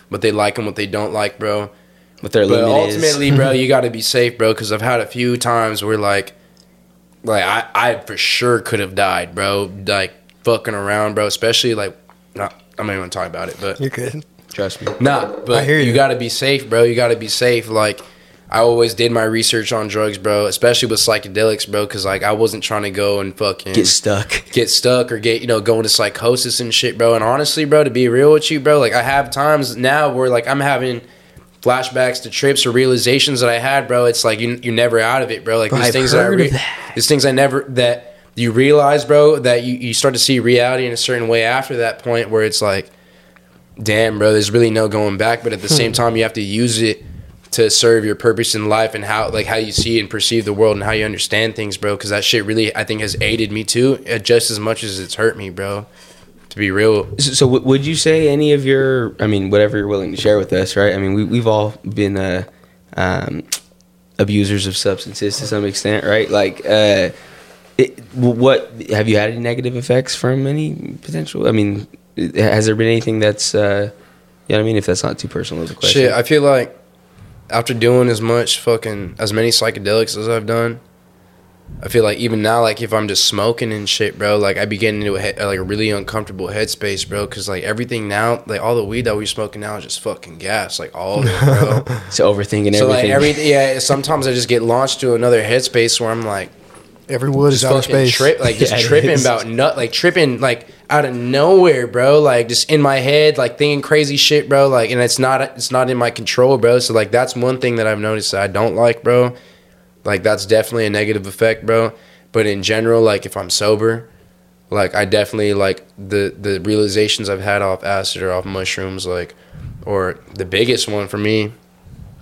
what they like and what they don't like, bro. What their limit is. But ultimately, bro, you got to be safe, bro, because I've had a few times where like, like I, I for sure could have died, bro, like fucking around, bro, especially like, nah, I'm not even going to talk about it, but. You're good. Trust me. Nah, but I hear you. You got to be safe, bro. You got to be safe, like. I always did my research on drugs, bro, especially with psychedelics, bro, because, like, I wasn't trying to go and fucking... Get stuck. Get stuck or get, you know, go into psychosis and shit, bro. And honestly, bro, to be real with you, bro, like, I have times now where, like, I'm having flashbacks to trips or realizations that I had, bro. It's like you, you're never out of it, bro. Like, bro, these I've things that I... Re- that. These things I never... That you realize, bro, that you, you start to see reality in a certain way after that point where it's like, damn, bro, there's really no going back. But at the hmm. same time, you have to use it to serve your purpose in life and how like how you see and perceive the world and how you understand things, bro, because that shit really I think has aided me too just as much as it's hurt me, bro, to be real. So would you say any of your, I mean, whatever you're willing to share with us, right? I mean, we, we've all been uh, um, abusers of substances to some extent, right? Like uh, it, what have you had any negative effects from any potential, I mean, has there been anything that's uh, you know what I mean, if that's not too personal of a question. Shit, I feel like after doing as much fucking, as many psychedelics as I've done, I feel like even now, like if I'm just smoking and shit, bro, like I be getting into a head, like a really uncomfortable headspace, bro, because like everything now, like all the weed that we smoking now is just fucking gas, like all of it, bro. So overthinking everything. So like everything, yeah, sometimes I just get launched to another headspace where I'm like, every wood is out of space. Trip, like just yeah, tripping about nut, like tripping like out of nowhere, bro. Like just in my head, like thinking crazy shit, bro. Like and it's not it's not in my control, bro. So like that's one thing that I've noticed that I don't like, bro. Like that's definitely a negative effect, bro. But in general, like if I'm sober, like I definitely like the the realizations I've had off acid or off mushrooms, like, or the biggest one for me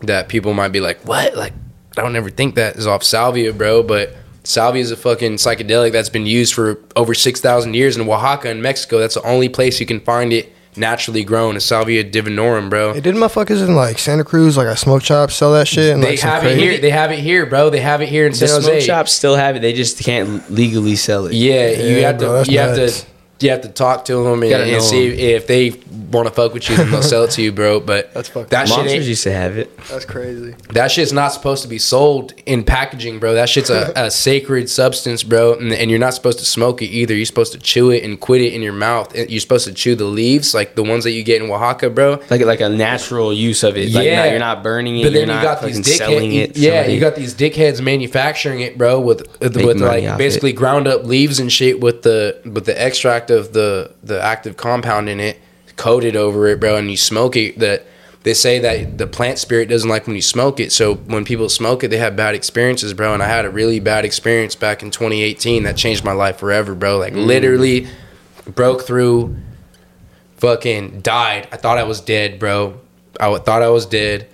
that people might be like, what? Like I don't ever think that is off salvia, bro, but salvia is a fucking psychedelic that's been used for over six thousand years in Oaxaca in Mexico. That's the only place you can find it naturally grown, is salvia divinorum, bro. They did motherfuckers in, like, Santa Cruz, like, a smoke shop sell that shit. And, they like, have it crazy. Here. They have it here, bro. They have it here in the San Jose. Smoke shops still have it. They just can't legally sell it. Yeah, yeah you, have, bro, to, you have to you have to talk to them and, and see them. If they want to fuck with you, then they'll sell it to you, bro. But that's fucked that shit. Monsters used to have it. That's crazy. That shit's not supposed to be sold in packaging, bro. That shit's a, a sacred substance, bro. And, and you're not supposed to smoke it either. You're supposed to chew it and quit it in your mouth. You're supposed to chew the leaves, like the ones that you get in Oaxaca, bro. Like like a natural use of it. Like, yeah. Not, you're not burning it. But then you're you not got these dickheads. You, yeah, somebody. You got these dickheads manufacturing it, bro, with with, with like basically it. Ground up leaves and shit with the with the extract of the the active compound in it. Coated over it, bro, and you smoke it. That they say that the plant spirit doesn't like when you smoke it, so when people smoke it they have bad experiences, bro. And I had a really bad experience back in twenty eighteen that changed my life forever, bro. Like mm. literally broke through, fucking died. I thought I was dead, bro. I thought I was dead.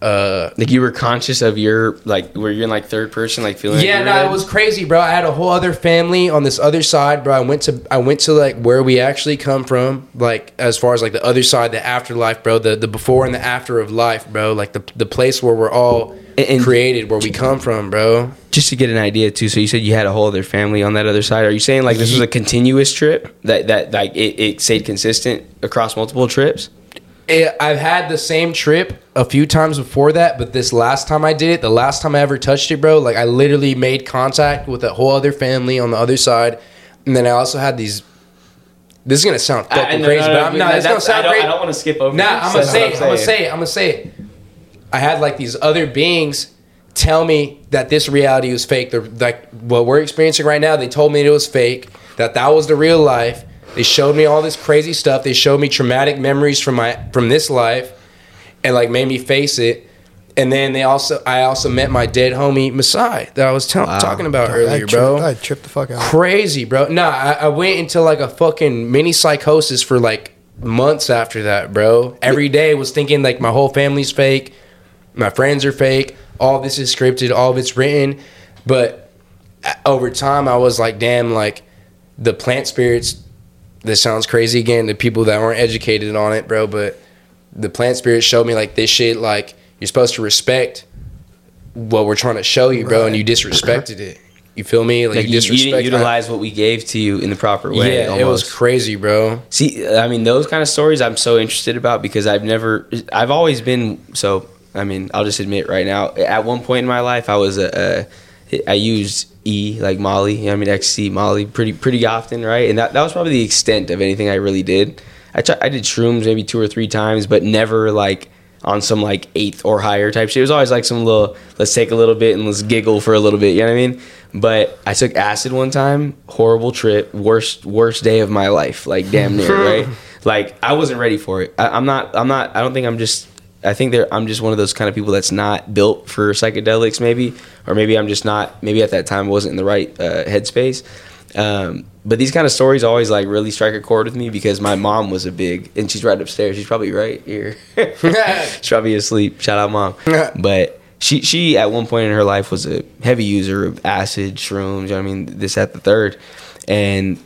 Uh, like you were conscious of your, like, were you in like third person, like feeling? Yeah, like no, head? It was crazy, bro. I had a whole other family on this other side, bro. I went to, I went to like where we actually come from, like as far as like the other side, the afterlife, bro, the the before and the after of life, bro, like the the place where we're all and, and created, where we come from, bro. Just to get an idea too. So you said you had a whole other family on that other side. Are you saying like this was a continuous trip that that like it, it stayed consistent across multiple trips? It, I've had the same trip a few times before that, but this last time I did it, the last time I ever touched it, bro, like I literally made contact with a whole other family on the other side. And then I also had these, this is going to sound fucking crazy, but I'm not, it's going to sound crazy. I don't want to skip over. Nah, I'm going to say it, I'm going to say it, I'm going to say it. I had like these other beings tell me that this reality was fake. They're like what we're experiencing right now, they told me it was fake, that that was the real life. They showed me all this crazy stuff. They showed me traumatic memories from my from this life, and like made me face it. And then they also, I also met my dead homie Masai that I was t- wow. talking about God, earlier, I tri- bro. I tripped the fuck out. Crazy, bro. Nah, I, I went into like a fucking mini psychosis for like months after that, bro. Every day was thinking like my whole family's fake, my friends are fake, all this is scripted, all of it's written. But over time, I was like, damn, like the plant spirits. This sounds crazy again to people that weren't educated on it, bro. But the plant spirits showed me like this shit. Like you're supposed to respect what we're trying to show you, bro, right. And you disrespected it. You feel me? Like, like you, disrespect, you didn't utilize I, what we gave to you in the proper way. Yeah, almost. It was crazy, bro. See, I mean, those kind of stories I'm so interested about because I've never, I've always been, so, I mean, I'll just admit right now, at one point in my life, I was a, a I used E, like Molly, you know what I mean, X C, Molly, pretty pretty often, right? And that, that was probably the extent of anything I really did. I t- I did shrooms maybe two or three times, but never, like, on some like eighth or higher type shit. It was always like some little, let's take a little bit and let's giggle for a little bit, you know what I mean? But I took acid one time, horrible trip, worst worst day of my life, like damn near, right? Like I wasn't ready for it. I, I'm not, I'm not, I don't think I'm just, I think there, I'm just one of those kind of people that's not built for psychedelics maybe, or maybe I'm just not, maybe at that time wasn't in the right uh, headspace. Um, but these kind of stories always like really strike a chord with me because my mom was a big, and she's right upstairs. She's probably right here. She's probably asleep. Shout out mom. But she, she at one point in her life was a heavy user of acid, shrooms. You know what I mean, this at the third. And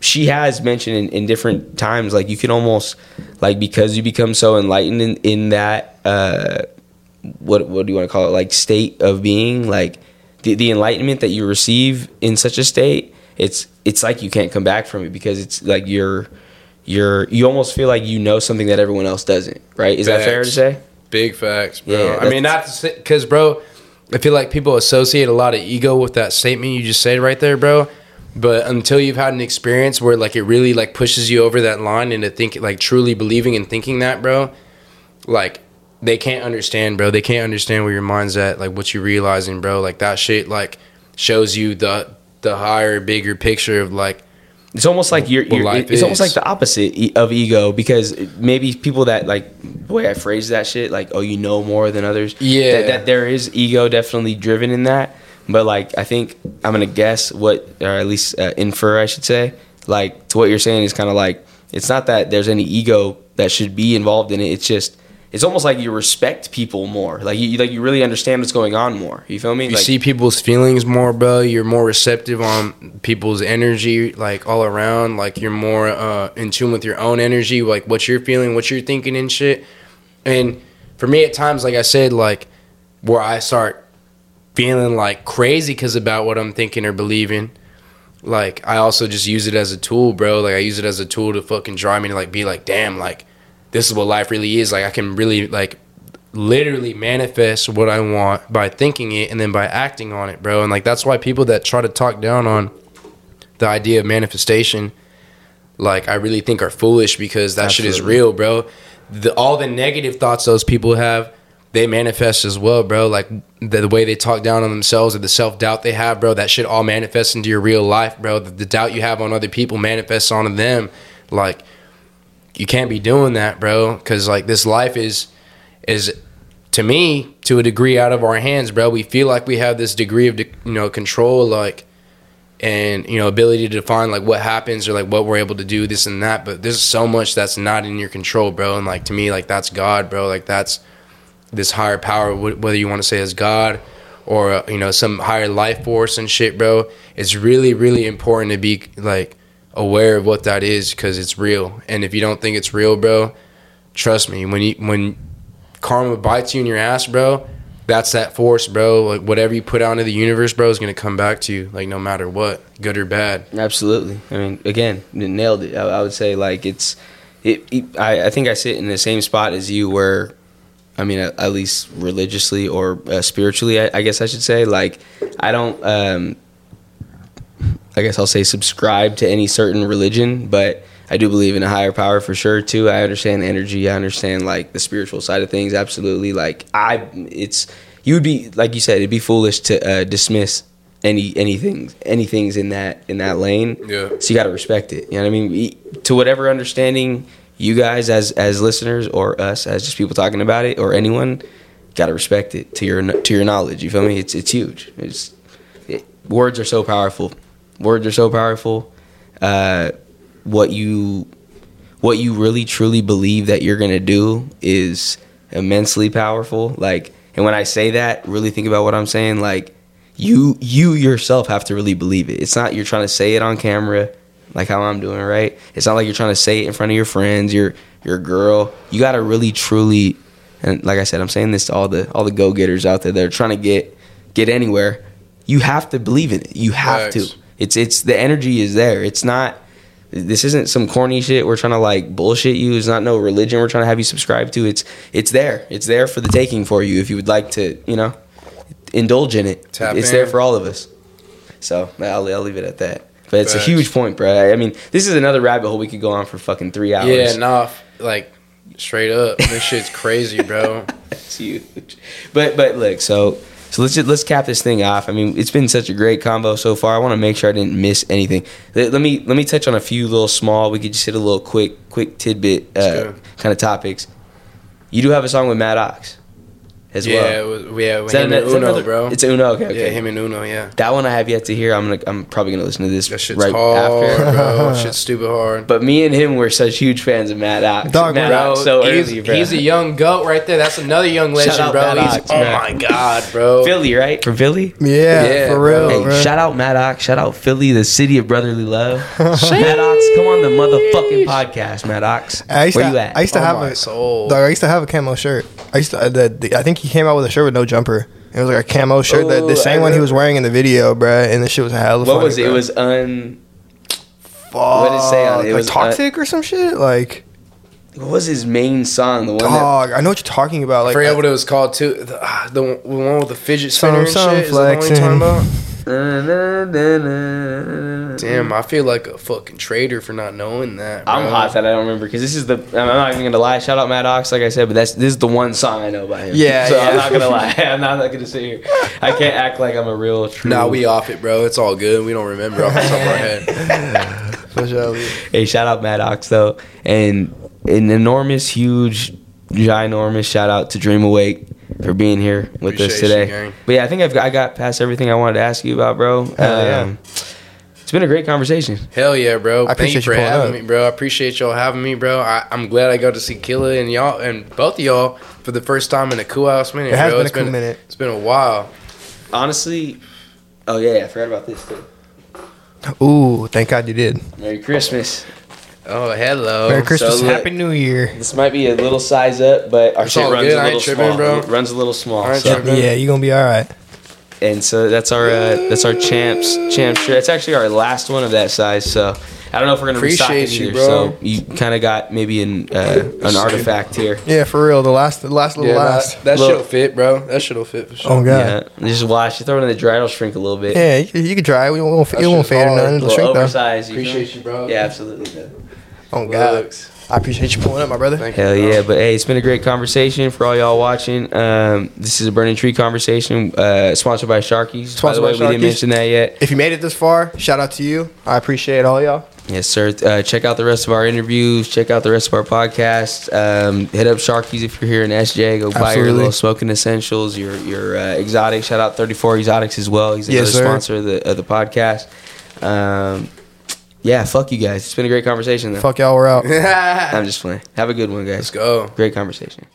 she has mentioned in, in different times, like you can almost like, because you become so enlightened in, in that, uh, what, what do you want to call it? Like state of being, like the, the enlightenment that you receive in such a state, it's it's like you can't come back from it because it's like you're you're you almost feel like you know something that everyone else doesn't, right? Is facts. That fair to say? Big facts, bro. Yeah, I mean, not because, bro, I feel like people associate a lot of ego with that statement you just said right there, bro. But until you've had an experience where like it really like pushes you over that line into think like truly believing and thinking that, bro, like they can't understand, bro. They can't understand where your mind's at, like what you're realizing, bro. Like that shit like shows you the. the higher, bigger picture of like it's almost like your it's is. almost like the opposite of ego because maybe people that like the way I phrase that shit like oh you know more than others yeah that, that there is ego definitely driven in that but like I think I'm gonna guess what or at least uh, infer I should say like to what you're saying is kind of like it's not that there's any ego that should be involved in it, it's just it's almost like you respect people more. Like you, like you really understand what's going on more. You feel me? You like, see people's feelings more, bro. You're more receptive on people's energy, like all around. Like you're more uh, in tune with your own energy, like what you're feeling, what you're thinking and shit. And for me at times, like I said, like where I start feeling like crazy because about what I'm thinking or believing, like I also just use it as a tool, bro. Like I use it as a tool to fucking drive me to like be like, damn, like, this is what life really is. Like I can really like literally manifest what I want by thinking it and then by acting on it, bro. And like that's why people that try to talk down on the idea of manifestation, like I really think are foolish because that Absolutely. Shit is real, bro. The, all the negative thoughts those people have, they manifest as well, bro. Like the, the way they talk down on themselves or the self-doubt they have, bro, that shit all manifests into your real life, bro. The, the doubt you have on other people manifests onto them. Like, you can't be doing that, bro, because, like, this life is, is to me, to a degree out of our hands, bro. We feel like we have this degree of, you know, control, like, and, you know, ability to define, like, what happens or, like, what we're able to do, this and that. But there's so much that's not in your control, bro. And, like, to me, like, that's God, bro. Like, that's this higher power, whether you want to say it's God or, uh, you know, some higher life force and shit, bro. It's really, really important to be, like, aware of what that is because it's real. And if you don't think it's real, bro, trust me, when you when karma bites you in your ass, bro, that's that force, bro. Like whatever you put out into the universe, bro, is going to come back to you, like no matter what, good or bad. Absolutely. I mean, again, nailed it. I, I would say like it's it, it I, I think I sit in the same spot as you where I mean at, at least religiously or uh, spiritually, I, I guess I should say, like I don't um I guess I'll say subscribe to any certain religion, but I do believe in a higher power for sure too. I understand energy. I understand like the spiritual side of things. Absolutely. Like I, it's, you would be, like you said, it'd be foolish to uh, dismiss any, anything, anything's in that, in that lane. Yeah. So you got to respect it. You know what I mean? We, to whatever understanding you guys as, as listeners or us as just people talking about it or anyone, got to respect it to your, to your knowledge. You feel me? It's, it's huge. It's it, words are so powerful. Words are so powerful. Uh, what you what you really truly believe that you're gonna do is immensely powerful. Like, and when I say that, really think about what I'm saying. Like, you you yourself have to really believe it. It's not you're trying to say it on camera, like how I'm doing, right? It's not like you're trying to say it in front of your friends, your your girl. You gotta really truly, and like I said, I'm saying this to all the all the go getters out there that are trying to get get anywhere. You have to believe in it. You have Thanks. to. It's it's the energy is there. It's not. This isn't some corny shit we're trying to like bullshit you. It's not no religion we're trying to have you subscribe to. It's it's there. It's there for the taking for you if you would like to, you know, indulge in it. Tap it's in. There for all of us. So I'll, I'll leave it at that. But it's Facts. a huge point, bro. I mean, this is another rabbit hole we could go on for fucking three hours. Yeah, nah, like straight up, this shit's crazy, bro. It's huge. But but look, so. So let's just, let's cap this thing off. I mean, it's been such a great combo so far. I want to make sure I didn't miss anything. Let, let me let me touch on a few little small. We could just hit a little quick quick tidbit uh, kind of topics. You do have a song with Matt Ox as yeah, well. It was, yeah, with him an, and Uno, another, bro. It's Uno. Okay, okay. Yeah, him and Uno. Yeah. That one I have yet to hear. I'm gonna I'm probably gonna listen to this that shit's right hard, after. Bro. Shit's stupid hard. But me and him were such huge fans of Matt Ox. Dog, Matt bro. Ox so he's, early, bro. He's a young goat right there. That's another young legend, shout out bro. Matt Ox, oh my God, bro. Philly, right? From Philly? Yeah, yeah for real. Hey, bro. Shout out Matt Ox. Shout out Philly, the city of brotherly love. Matt Ox, come on the motherfucking podcast, Matt Ox. I used Where to, you at? I used to oh have my a soul. Dog, I used to have a camo shirt. I used to. Uh, the, the, I think he came out with a shirt with no jumper. It was like a camo shirt, that the same one he was wearing in the video, bruh. And this shit was hella funny. What was it? Bro. It was un. Fuck. What did it say on it? It like was toxic un- or some shit. Like, what was his main song? The one. Dog, that... I know what you're talking about. Like, I forget what it was called too. The, uh, the one with the fidget spinner and shit. Is that what you're talking about? Damn, I feel like a fucking traitor for not knowing that, bro. I'm hot that I don't remember, because this is the, I'm not even gonna lie, shout out Matt Ox, like I said, but that's this is the one song I know by him. Yeah, so yeah. I'm not gonna lie, I'm not, not gonna sit here, I can't act like I'm a real true. Nah, we off it, bro. It's all good. We don't remember off the top of our head. For sure. Hey, shout out Matt Ox though, and an enormous, huge, ginormous shout out to Dream Awake for being here with Appreciate us today. You, but yeah, I think I've got, I got past everything I wanted to ask you about, bro. Um, yeah. It's been a great conversation. Hell yeah, bro. I Thank you for you having up. me, bro. I appreciate y'all having me, bro. I, I'm glad I got to see Killa and y'all and both of y'all for the first time in a cool house minute. It has bro. been it's a cool been, minute. It's been a while. Honestly, oh yeah, I forgot about this too. Ooh, thank God you did. Merry Christmas. Oh, hello. Merry Christmas. So, look, Happy New Year. This might be a little size up, but our it's shit runs a little tripping, small. Bro. It runs a little small. Right, so. Yeah, you're going to be all right. And so that's our uh, that's our champs champs shirt. It's actually our last one of that size, so I don't know if we're going to restock it here. So you kind of got maybe an uh, an artifact here. Yeah, for real. The last the last little yeah, last. That, that shit'll fit, bro. That shit'll fit for sure. Oh, God. Yeah. Just wash it. Throw it in the dryer. It'll shrink a little bit. Yeah, you, you can dry it. It won't, it won't fade or nothing. It'll shrink, though. Oversized. Appreciate you, bro. Yeah, absolutely, man. Oh, God. I appreciate you pulling up, my brother. Thank Hell you, yeah. But, hey, it's been a great conversation for all y'all watching. Um, this is a Burning Tree Conversation uh, sponsored by Sharkies. Sponsored by the way, by Sharkies. We didn't mention that yet. If you made it this far, shout out to you. I appreciate all y'all. Yes, sir. Uh, check out the rest of our interviews. Check out the rest of our podcasts. Um, hit up Sharkies if you're here in S J. Go buy Absolutely. your little smoking essentials, your your uh, exotics. Shout out thirty-four Exotics as well. He's another yes, sponsor of the, of the podcast. Um Yeah, fuck you guys. It's been a great conversation, though. Fuck y'all, we're out. I'm just playing. Have a good one, guys. Let's go. Great conversation.